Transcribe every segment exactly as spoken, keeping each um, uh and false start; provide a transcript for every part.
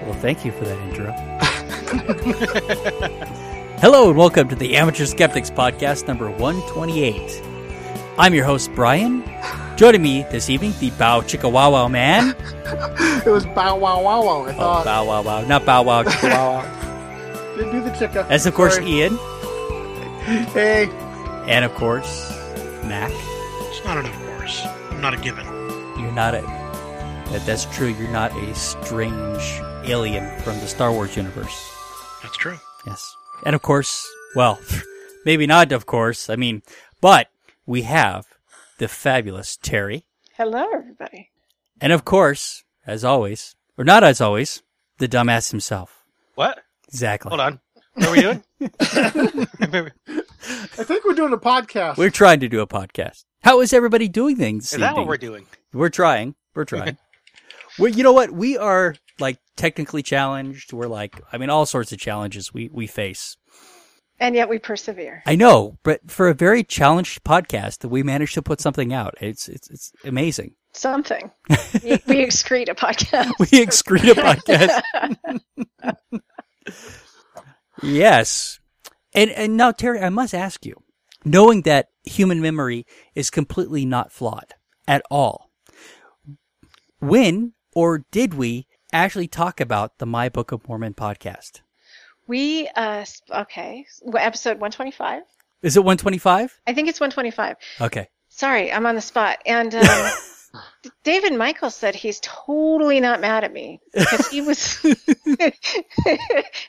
Well, thank you for that intro. Hello and welcome to the Amateur Skeptics Podcast number one twenty-eight. I'm your host, Brian. Joining me this evening, the Bow Chicka Wow Wow Man. It was Bow Wow Wow Wow, I thought. Oh, Bow Wow Wow. Not Bow Wow Chicka Wow Wow. Didn't do the chicka. As, of course, Sorry. Ian. Hey. And, of course, Mac. It's not an of course. I'm not a given. You're not a... That, that's true. You're not a strange alien from the Star Wars universe. That's true. Yes. And, of course, well, maybe not, of course. I mean, but... we have the fabulous Terry. Hello, everybody. And of course, as always, or not as always, the dumbass himself. What? Exactly. Hold on. What are we doing? I think we're doing a podcast. We're trying to do a podcast. How is everybody doing things? Is that what we're doing? We're trying. We're trying. Well, you know what? We are like technically challenged. We're like, I mean, all sorts of challenges we, we face. And yet we persevere. I know, but for a very challenged podcast, we managed to put something out. It's it's it's amazing. Something. we, we excrete a podcast. We excrete a podcast. Yes. And and now, Terry, I must ask you, knowing that human memory is completely not flawed at all, when or did we actually talk about the My Book of Mormon podcast? We, uh, okay, episode one twenty-five. Is it one twenty-five? I think it's one twenty-five. Okay. Sorry, I'm on the spot. And um, David Michael said he's totally not mad at me because he was,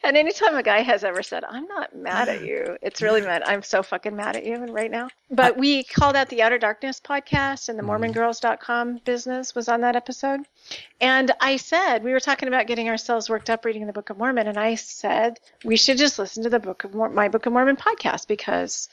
and anytime a guy has ever said, I'm not mad at you, it's really mad. I'm so fucking mad at you right now. But we called out the Outer Darkness podcast, and the Mormon Girls dot com business was on that episode. And I said, we were talking about getting ourselves worked up reading the Book of Mormon, and I said, we should just listen to the Book of Mor- My Book of Mormon podcast, because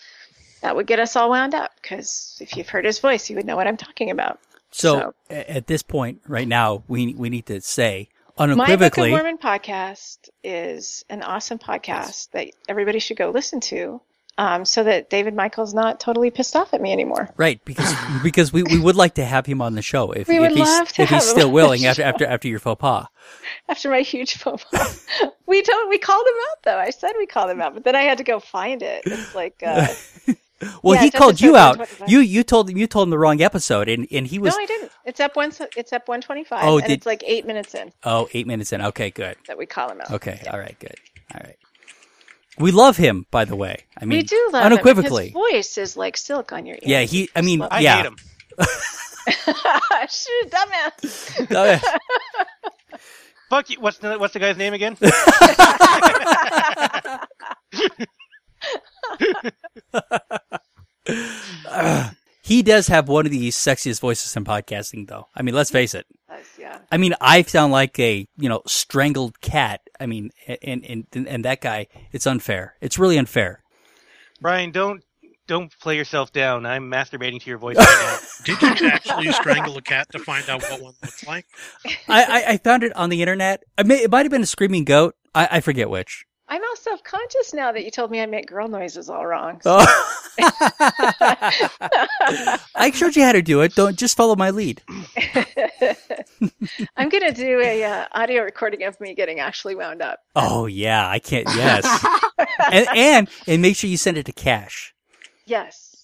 that would get us all wound up, because if you've heard his voice, you would know what I'm talking about. So, so at this point, right now, we we need to say unequivocally, My Book of Mormon podcast is an awesome podcast that everybody should go listen to. Um, so that David Michael's not totally pissed off at me anymore. Right, because because we, we would like to have him on the show if, we would if he's, love to if have he's him still willing after, after after your faux pas. After my huge faux pas. we don't we called him out though. I said we called him out, but then I had to go find it. It's like uh, well, yeah, he called you out. You you told him you told him the wrong episode, and, and he was no, I didn't. It's up one. It's up one twenty five. Oh, and did... it's like eight minutes in. Oh, eight minutes in. Okay, good. That we call him out. Okay, yeah. All right, good. All right. We love him, by the way. I mean, we do love unequivocally. Him. His voice is like silk on your ear. Yeah, he. I mean, I yeah. hate him. Shoot, dumbass. Dumbass. Fuck you. What's the What's the guy's name again? uh, he does have one of the sexiest voices in podcasting, though. I mean, let's face it. Yeah. I mean, I sound like a, you know, strangled cat. I mean, and, and, and that guy, it's unfair. It's really unfair. Brian, don't, don't play yourself down. I'm masturbating to your voice right now. Did you actually strangle a cat to find out what one looks like? I, I, I found it on the internet. I may, it might've been a screaming goat. I, I forget which. I'm all self-conscious now that you told me I make girl noises all wrong. So. Oh. I showed you how to do it. Don't just follow my lead. I'm going to do a uh, audio recording of me getting actually wound up. Oh, yeah. I can't. Yes. and, and and make sure you send it to Cash. Yes.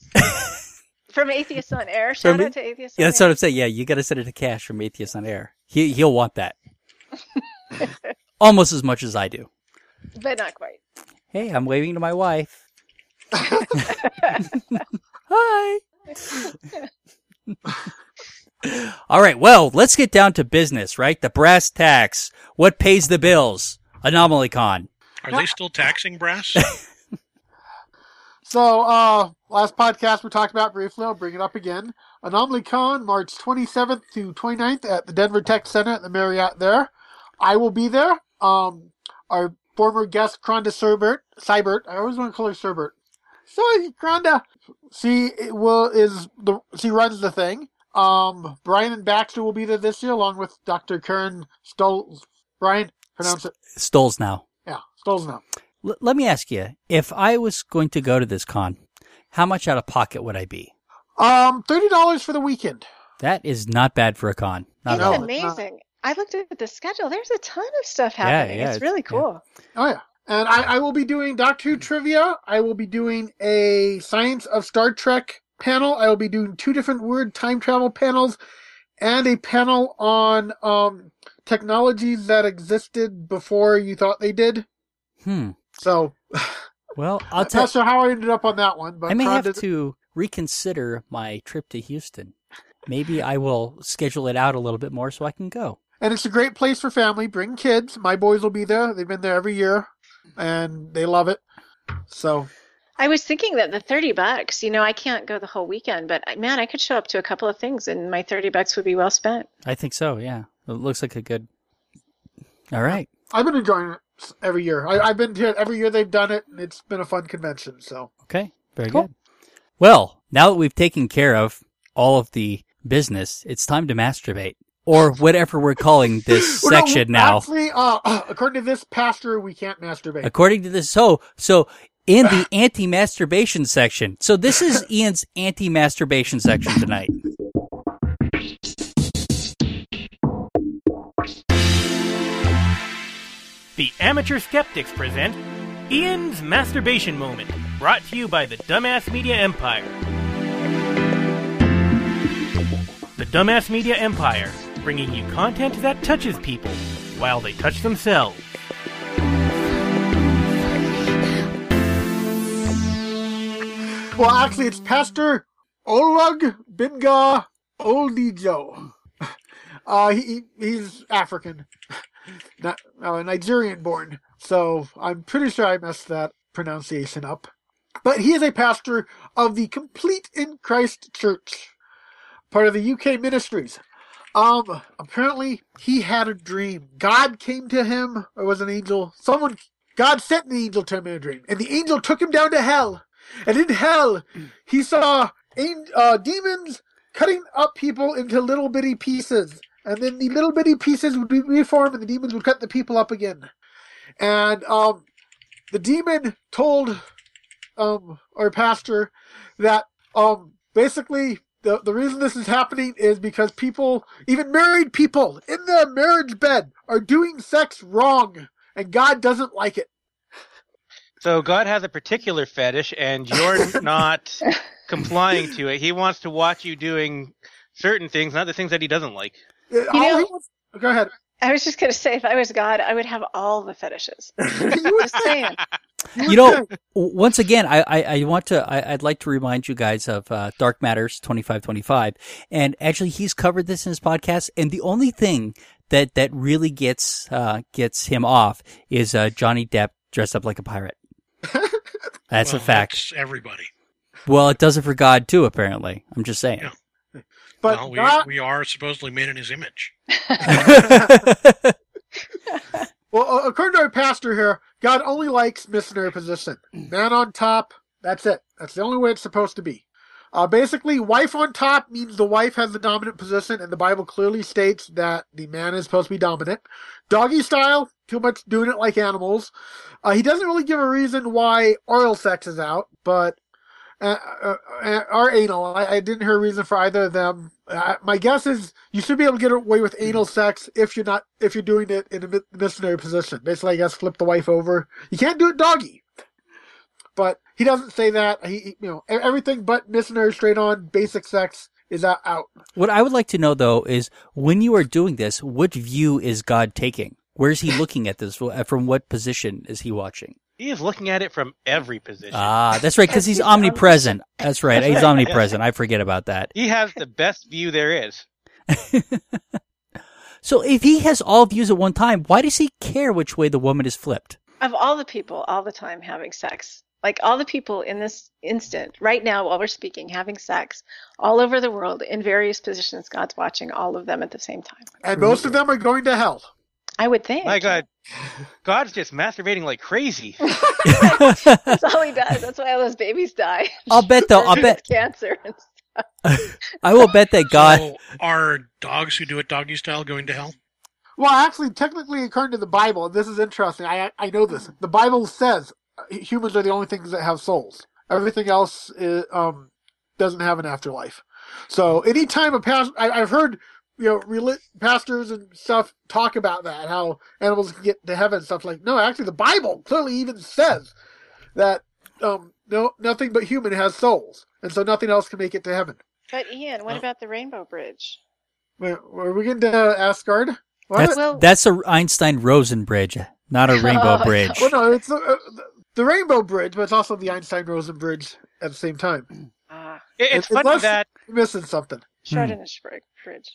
From Atheists on Air. Shout from, out to Atheists yeah, on Air. That's what I'm saying. Yeah, you got to send it to Cash from Atheists on Air. He, he'll want that. Almost as much as I do. But not quite. Hey, I'm waving to my wife. Hi. All right. Well, let's get down to business, right? The brass tacks. What pays the bills? AnomalyCon. Are they still taxing brass? So, uh, last podcast we talked about briefly. I'll bring it up again. AnomalyCon, March twenty-seventh through twenty-ninth at the Denver Tech Center at the Marriott there. I will be there. Um, our former guest, Kronda Seibert, Seibert. I always want to call her Seibert. Sorry, Kronda. She will is the she runs the thing. Um, Brian and Baxter will be there this year, along with Doctor Kern Stolz. Brian, pronounce it. Stolz now. Yeah, Stolz now. L- let me ask you: if I was going to go to this con, how much out of pocket would I be? Um, thirty dollars for the weekend. That is not bad for a con. Not it's all. amazing. I looked at the schedule. There's a ton of stuff happening. Yeah, yeah, it's, it's really cool. Yeah. Oh, yeah. And I, I will be doing Doctor Who trivia. I will be doing a Science of Star Trek panel. I will be doing two different weird time travel panels and a panel on um, technologies that existed before you thought they did. Hmm. So, well, I'll tell you how I ended up on that one. But I may Kronda have to reconsider my trip to Houston. Maybe I will schedule it out a little bit more so I can go. And it's a great place for family. Bring kids. My boys will be there. They've been there every year, and they love it. So, I was thinking that the thirty bucks, you know, I can't go the whole weekend, but man, I could show up to a couple of things and my thirty bucks would be well spent. I think so. Yeah. It looks like a good. All right. I've been enjoying it every year. I, I've been here every year they've done it, and it's been a fun convention. So, okay. Very cool. Good. Well, now that we've taken care of all of the business, it's time to masturbate. Or whatever we're calling this section no, now. Actually, uh, according to this pastor, we can't masturbate. According to this, so so in the anti-masturbation section. So this is Ian's anti-masturbation section tonight. The Amateur Skeptics present Ian's Masturbation Moment, brought to you by the Dumbass Media Empire. The Dumbass Media Empire, bringing you content that touches people while they touch themselves. Well, actually, it's Pastor Olugbenga Olidejo. Uh, he he's African, not uh, Nigerian born, so I'm pretty sure I messed that pronunciation up. But he is a pastor of the Complete in Christ Church, part of the U K Ministries. Um, apparently he had a dream. God came to him, or was it an angel? Someone, God sent an angel to him in a dream, and the angel took him down to hell. And in hell, he saw uh, demons cutting up people into little bitty pieces, and then the little bitty pieces would be reformed, and the demons would cut the people up again. And um, the demon told um our pastor that um basically. The the reason this is happening is because people, even married people, in their marriage bed are doing sex wrong, and God doesn't like it. So God has a particular fetish, and you're not complying to it. He wants to watch you doing certain things, not the things that he doesn't like. You know, he wants, go ahead. I was just going to say, if I was God, I would have all the fetishes. Just saying. You know, once again, I, I, I want to, I, I'd like to remind you guys of uh, Dark Matters twenty-five twenty-five. And actually, he's covered this in his podcast. And the only thing that, that really gets, uh, gets him off is uh, Johnny Depp dressed up like a pirate. That's well, a fact. That's everybody. Well, it does it for God, too, apparently. I'm just saying. Yeah. But well, we, not... we are supposedly made in his image. Well, according to our pastor here, God only likes missionary position. Man on top, that's it. That's the only way it's supposed to be. Uh, basically, wife on top means the wife has the dominant position, and the Bible clearly states that the man is supposed to be dominant. Doggy style, too much doing it like animals. Uh, he doesn't really give a reason why oral sex is out, but uh, uh, uh, or anal. I, I didn't hear a reason for either of them. Uh, my guess is you should be able to get away with anal sex if you're not if you're doing it in a missionary position. Basically, I guess flip the wife over. You can't do it doggy, but he doesn't say that. He, you know, everything but missionary straight on basic sex is out. What I would like to know though is when you are doing this, what view is God taking? Where's he looking at this? From what position is he watching? He is looking at it from every position. Ah, that's right, because he's omnipresent. That's right, he's omnipresent. I forget about that. He has the best view there is. So if he has all views at one time, why does he care which way the woman is flipped? Of all the people all the time having sex, like all the people in this instant, right now while we're speaking, having sex all over the world in various positions, God's watching all of them at the same time. And most of them are going to hell. I would think. My God, God's just masturbating like crazy. That's all he does. That's why all those babies die. I'll bet though. I'll bet cancer and stuff. I will bet that God. So are dogs who do it doggy style going to hell? Well, actually, technically, according to the Bible, and this is interesting. I I know this. The Bible says humans are the only things that have souls. Everything else is, um doesn't have an afterlife. So anytime a pastor, I, I've heard. you know, rel- pastors and stuff talk about that, how animals can get to heaven and stuff. Like, no, actually, the Bible clearly even says that um, no, nothing but human has souls, and so nothing else can make it to heaven. But Ian, what oh. about the Rainbow Bridge? Wait, are we getting to Asgard? What? That's, well, that's a Einstein-Rosen bridge, not a Rainbow uh, Bridge. Well, no, it's the, uh, the Rainbow Bridge, but it's also the Einstein-Rosen bridge at the same time. Uh, it, it's funny that you're missing something. Schrodinger's hmm. bridge.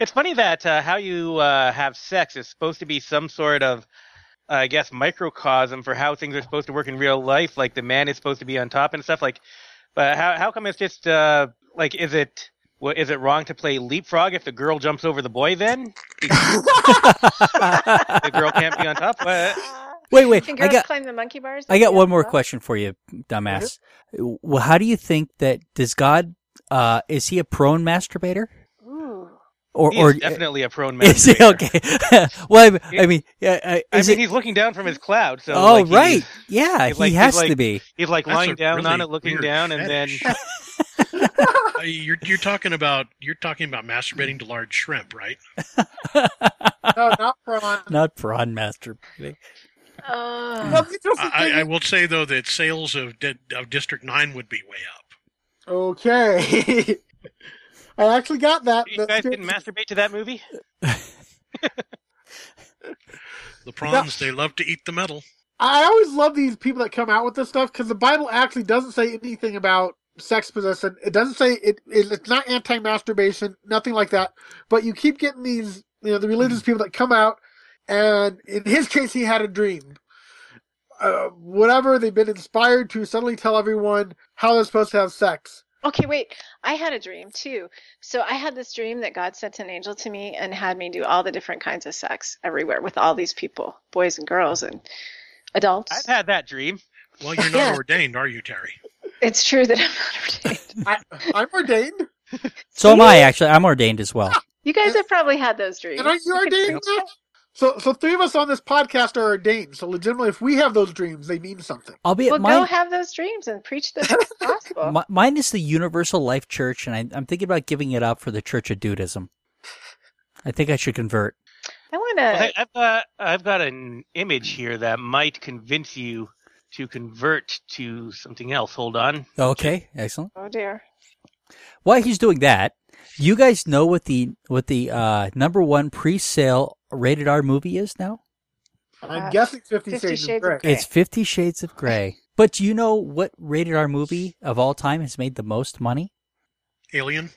It's funny that uh, how you uh, have sex is supposed to be some sort of, uh, I guess, microcosm for how things are supposed to work in real life. Like the man is supposed to be on top and stuff. Like, but how how come it's just uh, like is it well, is it wrong to play leapfrog if the girl jumps over the boy? Then the girl can't be on top. But... Wait, wait! Can girls I got climb the monkey bars. I got one more up? question for you, dumbass. Mm-hmm. Well, how do you think that does God? Uh, is he a prone masturbator? Or, he's or, definitely a prone man. Is he okay? Well, I, I mean, yeah, I, I mean, it... he's looking down from his cloud. So, oh, like, right, yeah, he like, has like, to be. He's like That's lying down really on it, looking down, fetish. and then uh, you're you're talking about you're talking about masturbating to large shrimp, right? No, not prawn. Not prawn masturbating. Uh... I, I will say though that sales of di- of District Nine would be way up. Okay. I actually got that. You guys didn't masturbate to that movie? The prawns, they love to eat the metal. I always love these people that come out with this stuff because the Bible actually doesn't say anything about sex possession. It doesn't say it, it it's not anti-masturbation, nothing like that. But you keep getting these, you know, the religious people that come out, and in his case, he had a dream. Uh, whatever, they've been inspired to suddenly tell everyone how they're supposed to have sex. Okay, wait, I had a dream too. So I had this dream that God sent an angel to me and had me do all the different kinds of sex everywhere with all these people, boys and girls and adults. I've had that dream. Well, you're not yeah. ordained, are you, Terry? It's true that I'm not ordained. I, I'm ordained. So am I, actually. I'm ordained as well. You guys have probably had those dreams. And are you ordained? So so three of us on this podcast are ordained. So legitimately, if we have those dreams, they mean something. I'll be well, mine... go have those dreams and preach them as possible. My, mine is the Universal Life Church, and I, I'm thinking about giving it up for the Church of Dudism. I think I should convert. I want to... Well, hey, I've, got, I've got an image here that might convince you to convert to something else. Hold on. Okay, excellent. Oh, dear. While he's doing that, you guys know what the, what the uh, number one pre-sale... rated R movie is now? I'm uh, guessing Fifty, 50 Shades, Shades of, Grey. of Grey. It's Fifty Shades of Grey. But do you know what rated R movie of all time has made the most money? Alien?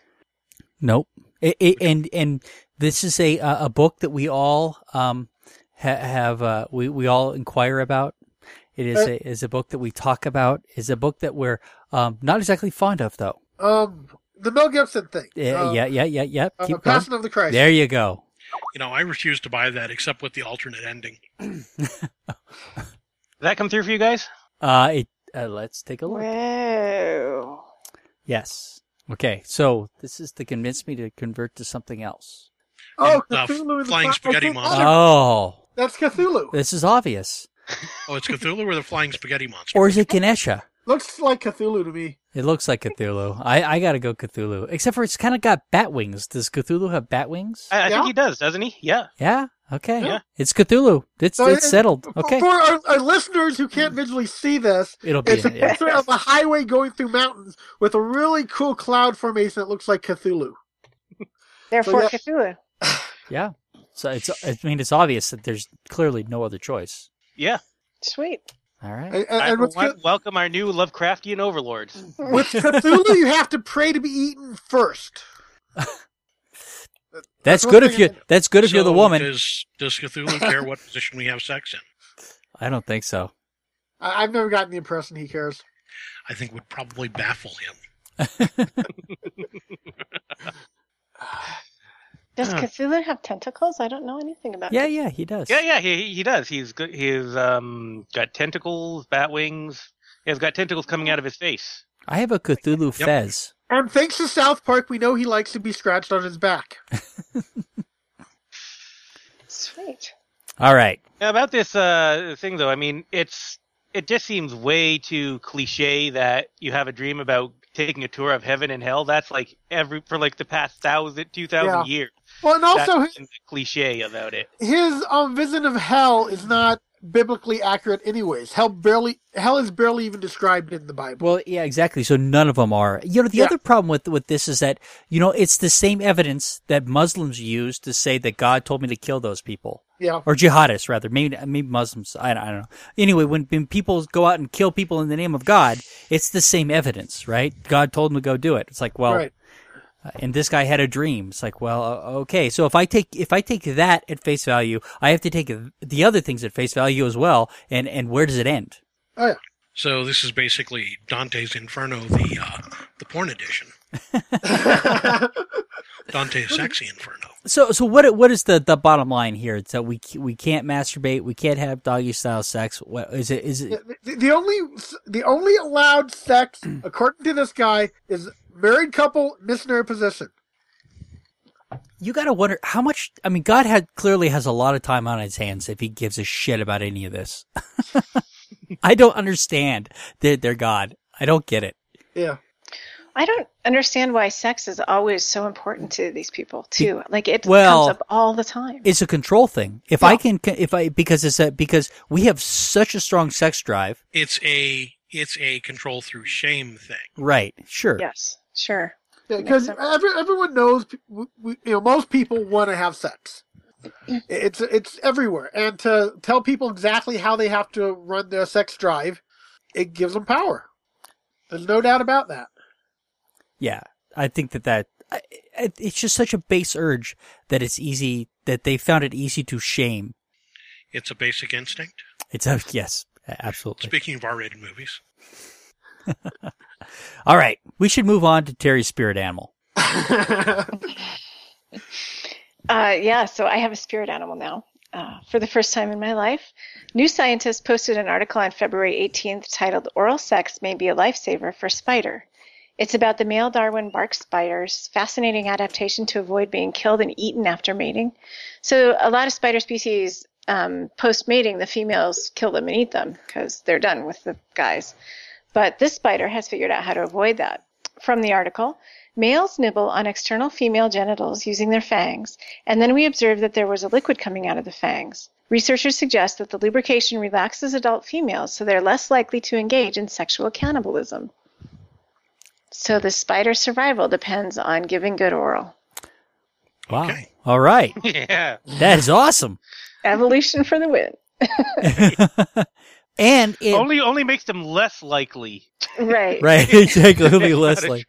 Nope. It, it, and and this is a uh, a book that we all um ha- have uh, we we all inquire about. It is uh, a is a book that we talk about. Is a book that we're um not exactly fond of though. Um, the Mel Gibson thing. Yeah, um, yeah, yeah, yeah, yeah. Uh, Keep Passion going. of the Christ. There you go. You know, I refuse to buy that except with the alternate ending. Did that come through for you guys? Uh, it, uh, let's take a look. Whoa. Yes. Okay, so this is to convince me to convert to something else. Oh, and, Cthulhu. Uh, Flying Spaghetti Monster. Oh. That's Cthulhu. This is obvious. Oh, it's Cthulhu or the Flying Spaghetti Monster? Or is it Ganesha? Looks like Cthulhu to me. It looks like Cthulhu. I, I gotta go Cthulhu. Except for it's kind of got bat wings. Does Cthulhu have bat wings? I, I yeah. think he does, doesn't he? Yeah. Yeah? Okay. Yeah. It's Cthulhu. It's so it's it, settled. Okay. For our, our listeners who can't visually see this, It'll be it's a picture yeah. of a highway going through mountains with a really cool cloud formation that looks like Cthulhu. Therefore, so yeah. Cthulhu. Yeah. So it's. I mean, it's obvious that there's clearly no other choice. Yeah. Sweet. All right. And, and I want to welcome our new Lovecraftian overlords. With Cthulhu, you have to pray to be eaten first. that's, that's good if you. That's good if so you're the woman. Does, does Cthulhu care what position we have sex in? I don't think so. I, I've never gotten the impression he cares. I think would probably baffle him. Does Cthulhu have tentacles? I don't know anything about. Yeah, him. yeah, he does. Yeah, yeah, he he does. He's good. He's um got tentacles, bat wings. He's got tentacles coming out of his face. I have a Cthulhu yep. fez. And thanks to South Park, we know he likes to be scratched on his back. Sweet. All right. Now about this uh, thing, though, I mean, it's it just seems way too cliche that you have a dream about taking a tour of heaven and hell, that's like every for like the past thousand, two thousand yeah. years. Well, and also that's his a cliche about it. His um, vision of hell is not biblically accurate, anyways. Hell barely, hell is barely even described in the Bible. Well, yeah, exactly. So none of them are. You know, the yeah. other problem with with this is that you know it's the same evidence that Muslims use to say that God told me to kill those people. Yeah. Or jihadists, rather. Maybe maybe Muslims. I don't, I don't know. Anyway, when, when people go out and kill people in the name of God, it's the same evidence, right? God told them to go do it. It's like, well, right. uh, and this guy had a dream. It's like, well, okay. So if I take if I take that at face value, I have to take the other things at face value as well. And, and where does it end? Oh, yeah. So this is basically Dante's Inferno, the uh, the porn edition. Dante's sexy Inferno. So, so what? What is the, the bottom line here? It's that we we can't masturbate, we can't have doggy style sex. What is it? Is it the, the only the only allowed sex according to this guy is married couple missionary position? You gotta wonder how much. I mean, God had clearly has a lot of time on his hands if he gives a shit about any of this. I don't understand their, their God. I don't get it. Yeah. I don't understand why sex is always so important to these people too. Like it well, comes up all the time. It's a control thing. If yeah. I can, if I because it's a, because we have such a strong sex drive. It's a it's a control through shame thing. Right. Sure. Yes. Sure. Because yeah, every, everyone knows, we, you know, most people want to have sex. It's it's everywhere, and to tell people exactly how they have to run their sex drive, it gives them power. There's no doubt about that. Yeah, I think that that it's just such a base urge that it's easy that they found it easy to shame. It's a basic instinct. It's a yes, absolutely. Speaking of R-rated movies, all right, we should move on to Terry's spirit animal. uh, yeah, so I have a spirit animal now uh, for the first time in my life. New Scientist posted an article on February eighteenth titled "Oral Sex May Be a Lifesaver for Spider." It's about the male Darwin bark spiders, fascinating adaptation to avoid being killed and eaten after mating. So a lot of spider species, um, post-mating, the females kill them and eat them because they're done with the guys. But this spider has figured out how to avoid that. From the article, males nibble on external female genitals using their fangs, and then we observed that there was a liquid coming out of the fangs. Researchers suggest that the lubrication relaxes adult females, so they're less likely to engage in sexual cannibalism. So the spider's survival depends on giving good oral. Wow. Okay. All right. Yeah. That is awesome. Evolution for the win. and it... Only only makes them less likely. Right. Right. Exactly. Less likely.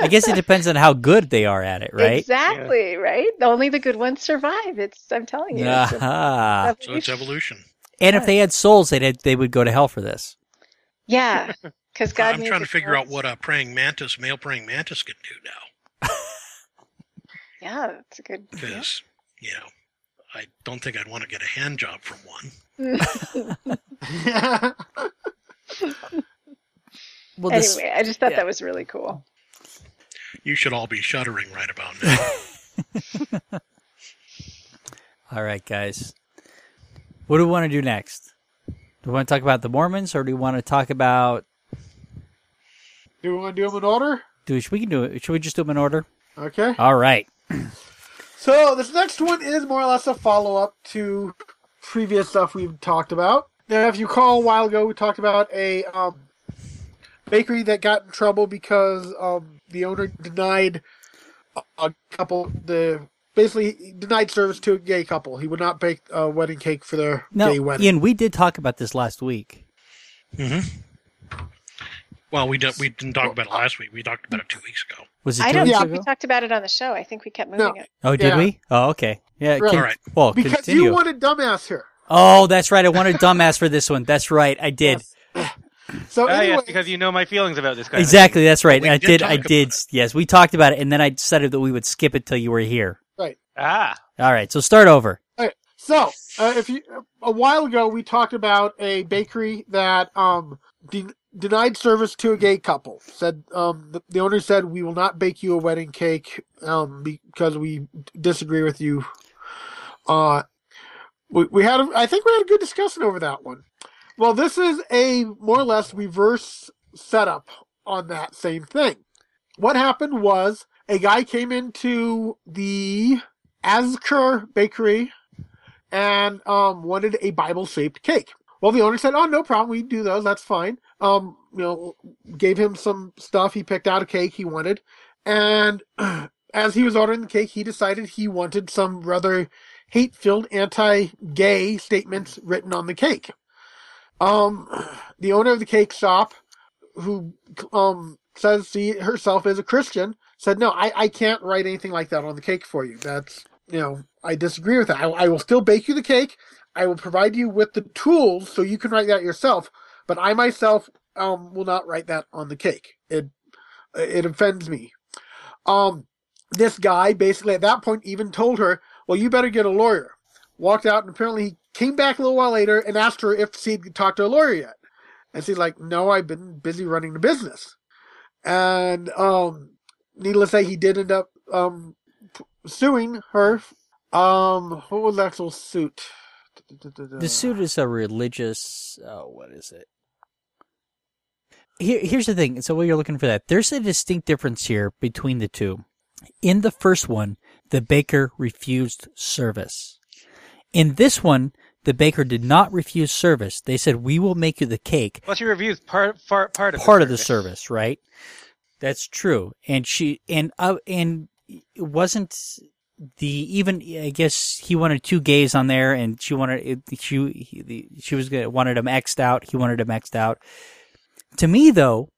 I guess it depends on how good they are at it, right? Exactly, yeah. Right? Only the good ones survive. It's I'm telling you. Uh-huh. It's so it's evolution. And yeah. If they had souls, they'd have, they would go to hell for this. Yeah. Because God I'm trying to figure out what a praying mantis, male praying mantis, could do now. Yeah, that's a good. Because yeah. you know, I don't think I'd want to get a hand job from one. well, this, anyway, I just thought yeah. that was really cool. You should all be shuddering right about now. All right, guys. What do we want to do next? Do we want to talk about the Mormons, or do we want to talk about? Do we want to do them in order? Do we, we can do it. Should we just do them in order? Okay. All right. So this next one is more or less a follow-up to previous stuff we've talked about. Now, if you recall, a while ago we talked about a um, bakery that got in trouble because um, the owner denied a couple the basically denied service to a gay couple. He would not bake a wedding cake for their now, gay wedding. Ian, we did talk about this last week. Mm-hmm. Well, we, do, we didn't talk about it last week. We talked about it two weeks ago. Was it two I don't weeks think ago? We talked about it on the show. I think we kept moving no. it. Oh, did yeah. we? Oh, okay. Yeah. Right. Can, All right. Well, because continue. You wanted dumbass here. Oh, that's right. I wanted dumbass for this one. That's right. I did. Yes. So, anyway, oh, yes, because you know my feelings about this guy. Exactly. That's right. I did. I did. I did yes, we talked about it, and then I decided that we would skip it till you were here. Right. Ah. All right. So start over. All right. So, uh, if you a while ago we talked about a bakery that um. De- Denied service to a gay couple. Said um, the, the owner said, "We will not bake you a wedding cake um, because we disagree with you." Uh, we, we had, a, I think, we had a good discussion over that one. Well, this is a more or less reverse setup on that same thing. What happened was a guy came into the Azkar bakery and um, wanted a Bible-shaped cake. Well, the owner said, oh, no problem. We do those. That's fine. Um, you know, gave him some stuff. He picked out a cake he wanted. And as he was ordering the cake, he decided he wanted some rather hate-filled anti-gay statements written on the cake. Um, the owner of the cake shop, who um, says she herself is a Christian, said, no, I, I can't write anything like that on the cake for you. That's, you know, I disagree with that. I, I will still bake you the cake. I will provide you with the tools so you can write that yourself. But I myself um, will not write that on the cake. It it offends me. Um, this guy basically at that point even told her, well, you better get a lawyer. Walked out, and apparently he came back a little while later and asked her if she'd talked to a lawyer yet. And she's like, no, I've been busy running the business. And um, needless to say, he did end up um, suing her. Um, what was the actual suit? The suit is a religious... Oh, what is it? Here, here's the thing. So while you're looking for that, there's a distinct difference here between the two. In the first one, the baker refused service. In this one, the baker did not refuse service. They said, we will make you the cake. Well, she refused part, part, part of part the of service. the service, right? That's true. And she, and, uh, and it wasn't... The even I guess he wanted two gays on there, and she wanted she he, she was gonna, wanted him X'd out. He wanted him X'd out. To me, though,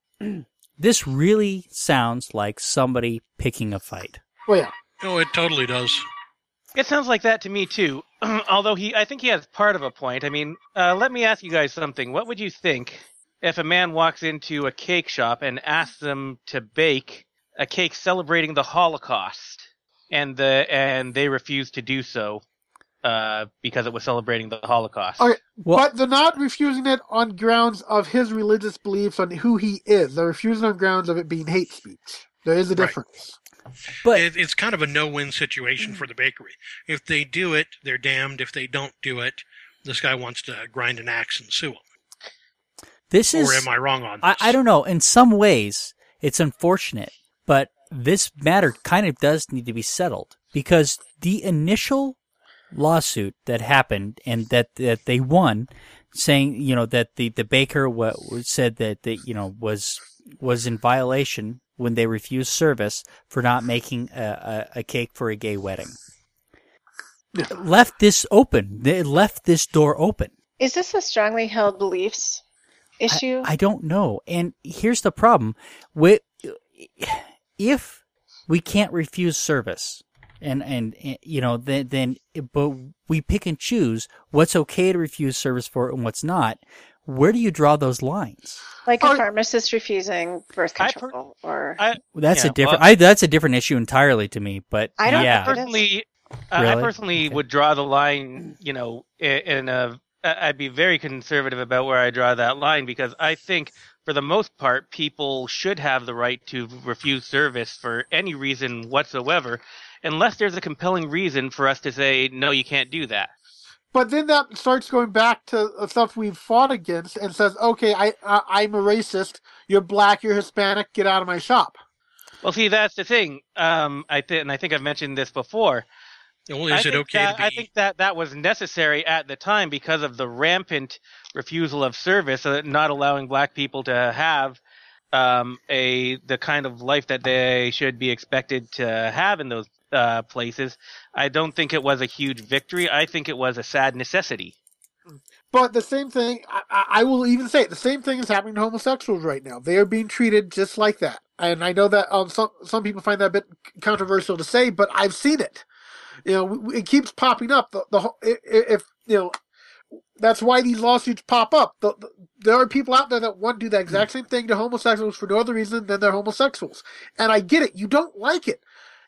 this really sounds like somebody picking a fight. Oh yeah, oh it totally does. It sounds like that to me too. Although he, I think he has part of a point. I mean, uh, let me ask you guys something. What would you think if a man walks into a cake shop and asks them to bake a cake celebrating the Holocaust? And the and they refused to do so uh, because it was celebrating the Holocaust. Okay, well, but they're not refusing it on grounds of his religious beliefs on who he is. They're refusing on grounds of it being hate speech. There is a difference. Right. But it, it's kind of a no-win situation for the bakery. If they do it, they're damned. If they don't do it, this guy wants to grind an axe and sue them. This or is, am I wrong on this? I, I don't know. In some ways, it's unfortunate, but this matter kind of does need to be settled, because the initial lawsuit that happened and that, that they won, saying, you know, that the, the baker was, said that, that, you know, was was in violation when they refused service for not making a, a, a cake for a gay wedding. It left this open. They left this door open. Is this a strongly held beliefs issue? I, I don't know. And here's the problem. With... If we can't refuse service, and, and, and you know, then, then, but we pick and choose what's okay to refuse service for and what's not, where do you draw those lines? Like a oh, pharmacist refusing birth control, per- or I, that's yeah, a different. Well, I, that's a different issue entirely to me. But I don't yeah. personally, uh, really? I personally okay. would draw the line. You know, in a, I'd be very conservative about where I draw that line, because I think, for the most part, people should have the right to refuse service for any reason whatsoever, unless there's a compelling reason for us to say, no, you can't do that. But then that starts going back to stuff we've fought against and says, okay, I, uh, I'm a racist, you're black, you're Hispanic, get out of my shop. Well, see, that's the thing, um, I th- and I think I've mentioned this before. Well, is I it okay that, to be... I think that that was necessary at the time because of the rampant refusal of service, uh, not allowing black people to have um, a the kind of life that they should be expected to have in those uh, places. I don't think it was a huge victory. I think it was a sad necessity. But the same thing, I, I will even say it, the same thing is happening to homosexuals right now. They are being treated just like that. And I know that um, some some people find that a bit controversial to say, but I've seen it. You know, it keeps popping up. The, the if you know, that's why these lawsuits pop up. The, the, there are people out there that want to do the exact same thing to homosexuals for no other reason than they're homosexuals. And I get it. You don't like it.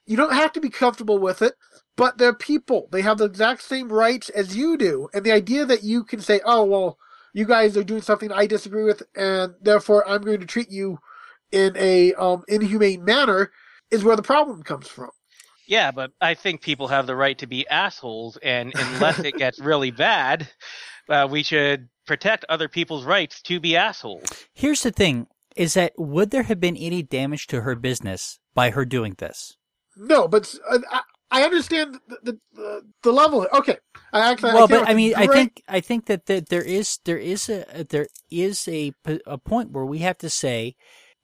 You don't have to be comfortable with it. But they're people. They have the exact same rights as you do. And the idea that you can say, "Oh, well, you guys are doing something I disagree with, and therefore I'm going to treat you in a um, inhumane manner," is where the problem comes from. Yeah, but I think people have the right to be assholes, and unless it gets really bad, uh, we should protect other people's rights to be assholes. Here's the thing. is that would there have been any damage to her business by her doing this? No, but uh, I understand the the, the level. Okay, I actually. Well, I but I mean, I right. think I think that that there is there is a there is a a point where we have to say,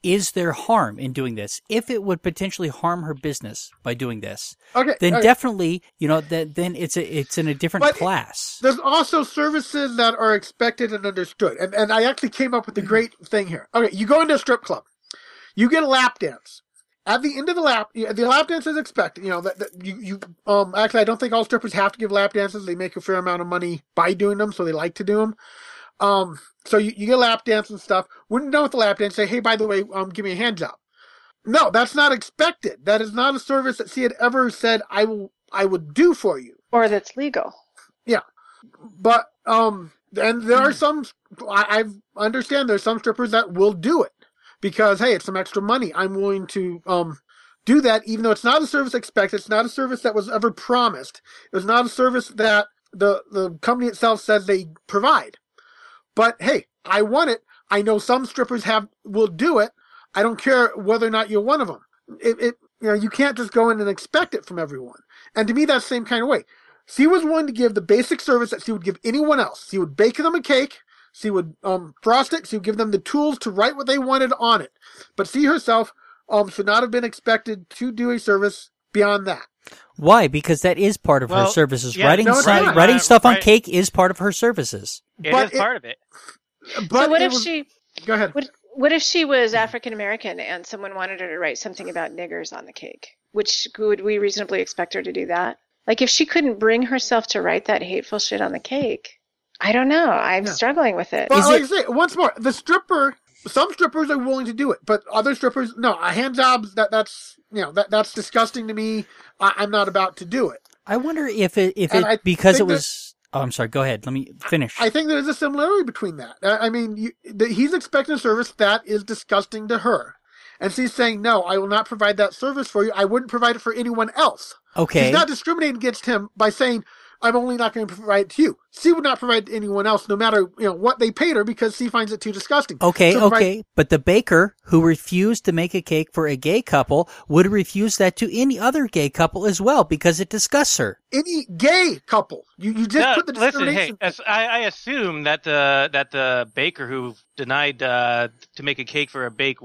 is there harm in doing this? If it would potentially harm her business by doing this, okay, then okay. definitely, you know, that then it's a, it's in a different but class. There's also services that are expected and understood, and and I actually came up with a great thing here. Okay, you go into a strip club, you get a lap dance. At the end of the lap, the lap dance is expected. You know, that, that you, you, um, actually, I don't think all strippers have to give lap dances. They make a fair amount of money by doing them, so they like to do them. Um, so you, you get lap dance and stuff. When you're done with the lap dance, say, hey, by the way, um, give me a hand job. No, that's not expected. That is not a service that she had ever said, I will, I would do for you. Or that's legal. Yeah. But, um, and there are some, I, I understand there's some strippers that will do it. Because, hey, it's some extra money. I'm willing to um, do that, even though it's not a service expected. It's not a service that was ever promised. It was not a service that the, the company itself says they provide. But, hey, I want it. I know some strippers have will do it. I don't care whether or not you're one of them. It, it, you know, you can't just go in and expect it from everyone. And to me, that's the same kind of way. She was willing to give the basic service that she would give anyone else. She would bake them a cake. She would um, frost it. She would give them the tools to write what they wanted on it. But she herself um, should not have been expected to do a service beyond that. Why? Because that is part of well, her services. Yeah, writing no, si- right. writing uh, stuff right. on cake is part of her services. It but is it, part of it. But so what it if was, she? Go ahead. What, what if she was African American and someone wanted her to write something about niggers on the cake? Which would we reasonably expect her to do that? Like if she couldn't bring herself to write that hateful shit on the cake. I don't know. I'm yeah. struggling with it. But Is like it... I say, once more, the stripper, some strippers are willing to do it, but other strippers, no. Hand jobs, that, that's you know that that's disgusting to me. I, I'm not about to do it. I wonder if it if and it I because it was. That, oh, I'm sorry. Go ahead. Let me finish. I, I think there's a similarity between that. I, I mean, you, the, he's expecting a service that is disgusting to her, and she's saying, "No, I will not provide that service for you. I wouldn't provide it for anyone else." Okay. She's not discriminating against him by saying, I'm only not going to provide it to you. She would not provide it to anyone else, no matter you know what they paid her, because she finds it too disgusting. Okay, so provide- okay. But the baker who refused to make a cake for a gay couple would refuse that to any other gay couple as well, because it disgusts her. Any gay couple. You you just no, put the discrimination. Listen, hey, I, I assume that the, that the baker who denied uh, to make a cake for a bake,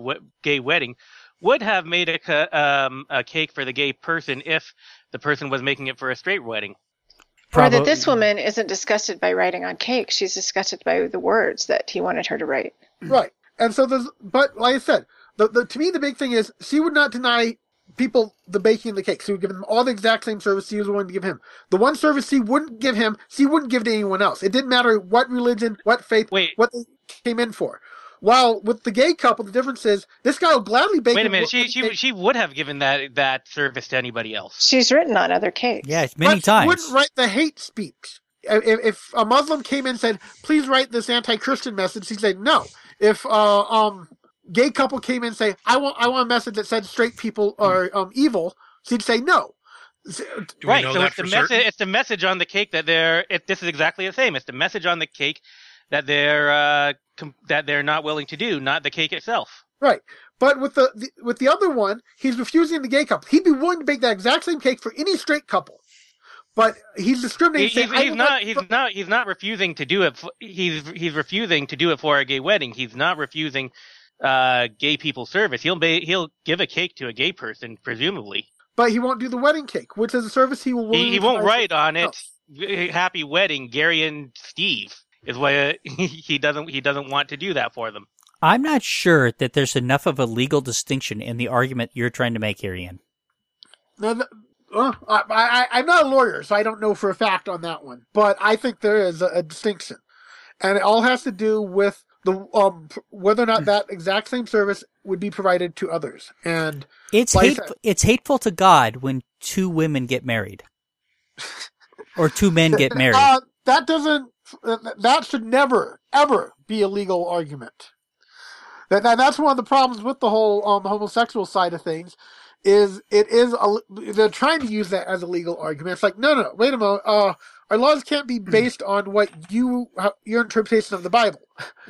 gay wedding would have made a, um, a cake for the gay person if the person was making it for a straight wedding. Probably. Or that this woman isn't disgusted by writing on cake. She's disgusted by the words that he wanted her to write. Right. And so there's, but like I said, the, the, to me the big thing is she would not deny people the baking of the cake. She would give them all the exact same service she was willing to give him. The one service she wouldn't give him, she wouldn't give to anyone else. It didn't matter what religion, what faith, Wait. what they came in for. While with the gay couple, the difference is this guy will gladly bake. Wait a minute, she she, she would have given that that service to anybody else. She's written on other cakes. Yeah, many but times. She wouldn't write the hate speech. If, if a Muslim came in and said, "Please write this anti-Christian message," he'd say no. If uh, um gay couple came in and say, "I want I want a message that said straight people are um evil," she'd say no. Right. So it's the message. It's the message on the cake that they're. It, this is exactly the same. It's the message on the cake that they're. Uh, that they're not willing to do, not the cake itself. Right. But with the, the with the other one, he's refusing the gay couple. He'd be willing to bake that exact same cake for any straight couple. But he's discriminating. He, he's, saying, he's not he's f-. not he's not refusing to do it for, he's he's refusing to do it for a gay wedding. He's not refusing uh, gay people service. He'll ba- he'll give a cake to a gay person presumably. But he won't do the wedding cake, which is a service he will He, he won't write on it else. Happy wedding Gary and Steve. Is why he doesn't he doesn't want to do that for them. I'm not sure that there's enough of a legal distinction in the argument you're trying to make here, Ian. No, the, uh, I, I, I'm not a lawyer, so I don't know for a fact on that one. But I think there is a, a distinction, and it all has to do with the um, whether or not that exact same service would be provided to others. And it's hateful, said, it's hateful to God when two women get married, or two men get married. Uh, that doesn't. That should never, ever be a legal argument. That that's one of the problems with the whole um, homosexual side of things. Is it is a, they're trying to use that as a legal argument. It's like no, no, wait a moment. Uh, Our laws can't be based on what you your interpretation of the Bible.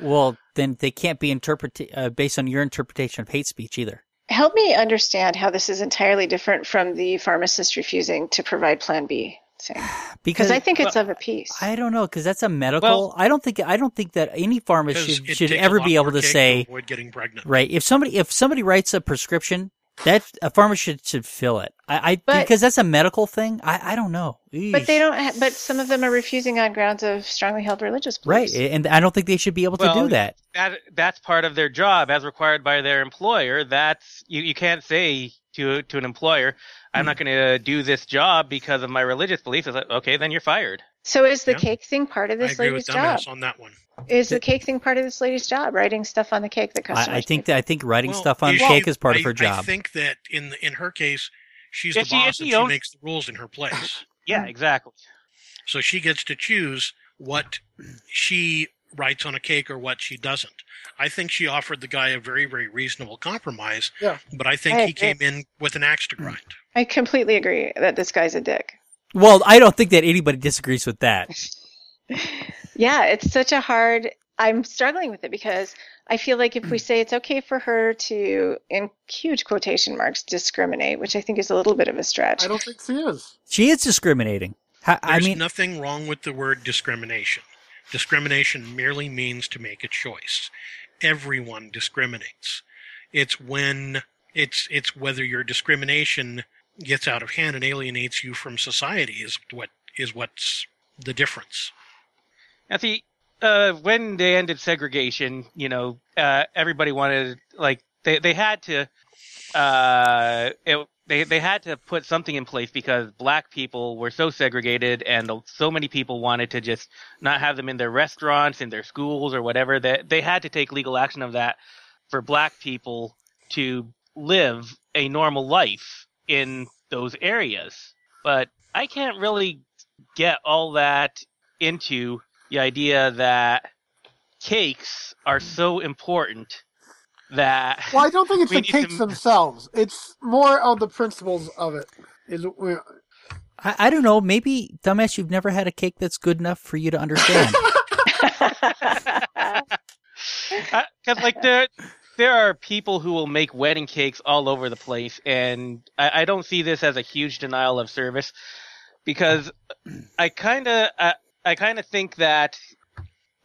Well, then they can't be interpret uh, based on your interpretation of hate speech either. Help me understand how this is entirely different from the pharmacist refusing to provide Plan B thing. Because I think it's well, of a piece. I don't know, because that's a medical. Well, I don't think I don't think that any pharmacist should, should ever be able to say avoid getting pregnant. Right. If somebody if somebody writes a prescription, that a pharmacist should fill it. I, I but, because that's a medical thing. I, I don't know. Eesh. But they don't. Ha- but some of them are refusing on grounds of strongly held religious beliefs. Right, and I don't think they should be able well, to do that. That that's part of their job, as required by their employer. That's you. You can't say to to an employer, "I'm mm. not going to do this job because of my religious beliefs." It's like, okay, then you're fired. So is the yeah. cake thing part of this I agree lady's with job? On that one. Is the, the cake thing part of this lady's job? Writing stuff on the cake that customers. I, I think that, I think writing well, stuff on well, cake is part I, of her job. I think that in the, in her case. She's if the boss she, and she owns... makes the rules in her place. Yeah, exactly. So she gets to choose what she writes on a cake or what she doesn't. I think she offered the guy a very, very reasonable compromise, yeah. but I think I, he came I, in with an axe to grind. I completely agree that this guy's a dick. Well, I don't think that anybody disagrees with that. Yeah, it's such a hard... I'm struggling with it because I feel like if we say it's okay for her to, in huge quotation marks, discriminate, which I think is a little bit of a stretch. I don't think she is. She is discriminating. I, There's I mean, nothing wrong with the word discrimination. Discrimination merely means to make a choice. Everyone discriminates. It's when it's it's whether your discrimination gets out of hand and alienates you from society is what is what's the difference. Now, see. Uh, when they ended segregation, you know, uh, everybody wanted, like, they, they had to, uh, it, they, they had to put something in place because black people were so segregated and so many people wanted to just not have them in their restaurants, in their schools or whatever, that they had to take legal action of that for black people to live a normal life in those areas. But I can't really get all that into the idea that cakes are so important that... Well, I don't think it's the cakes to... themselves. It's more of the principles of it. Is I, I don't know. Maybe, dumbass, you've never had a cake that's good enough for you to understand. Because, like, there, there are people who will make wedding cakes all over the place, and I, I don't see this as a huge denial of service because I kind of... I kind of think that,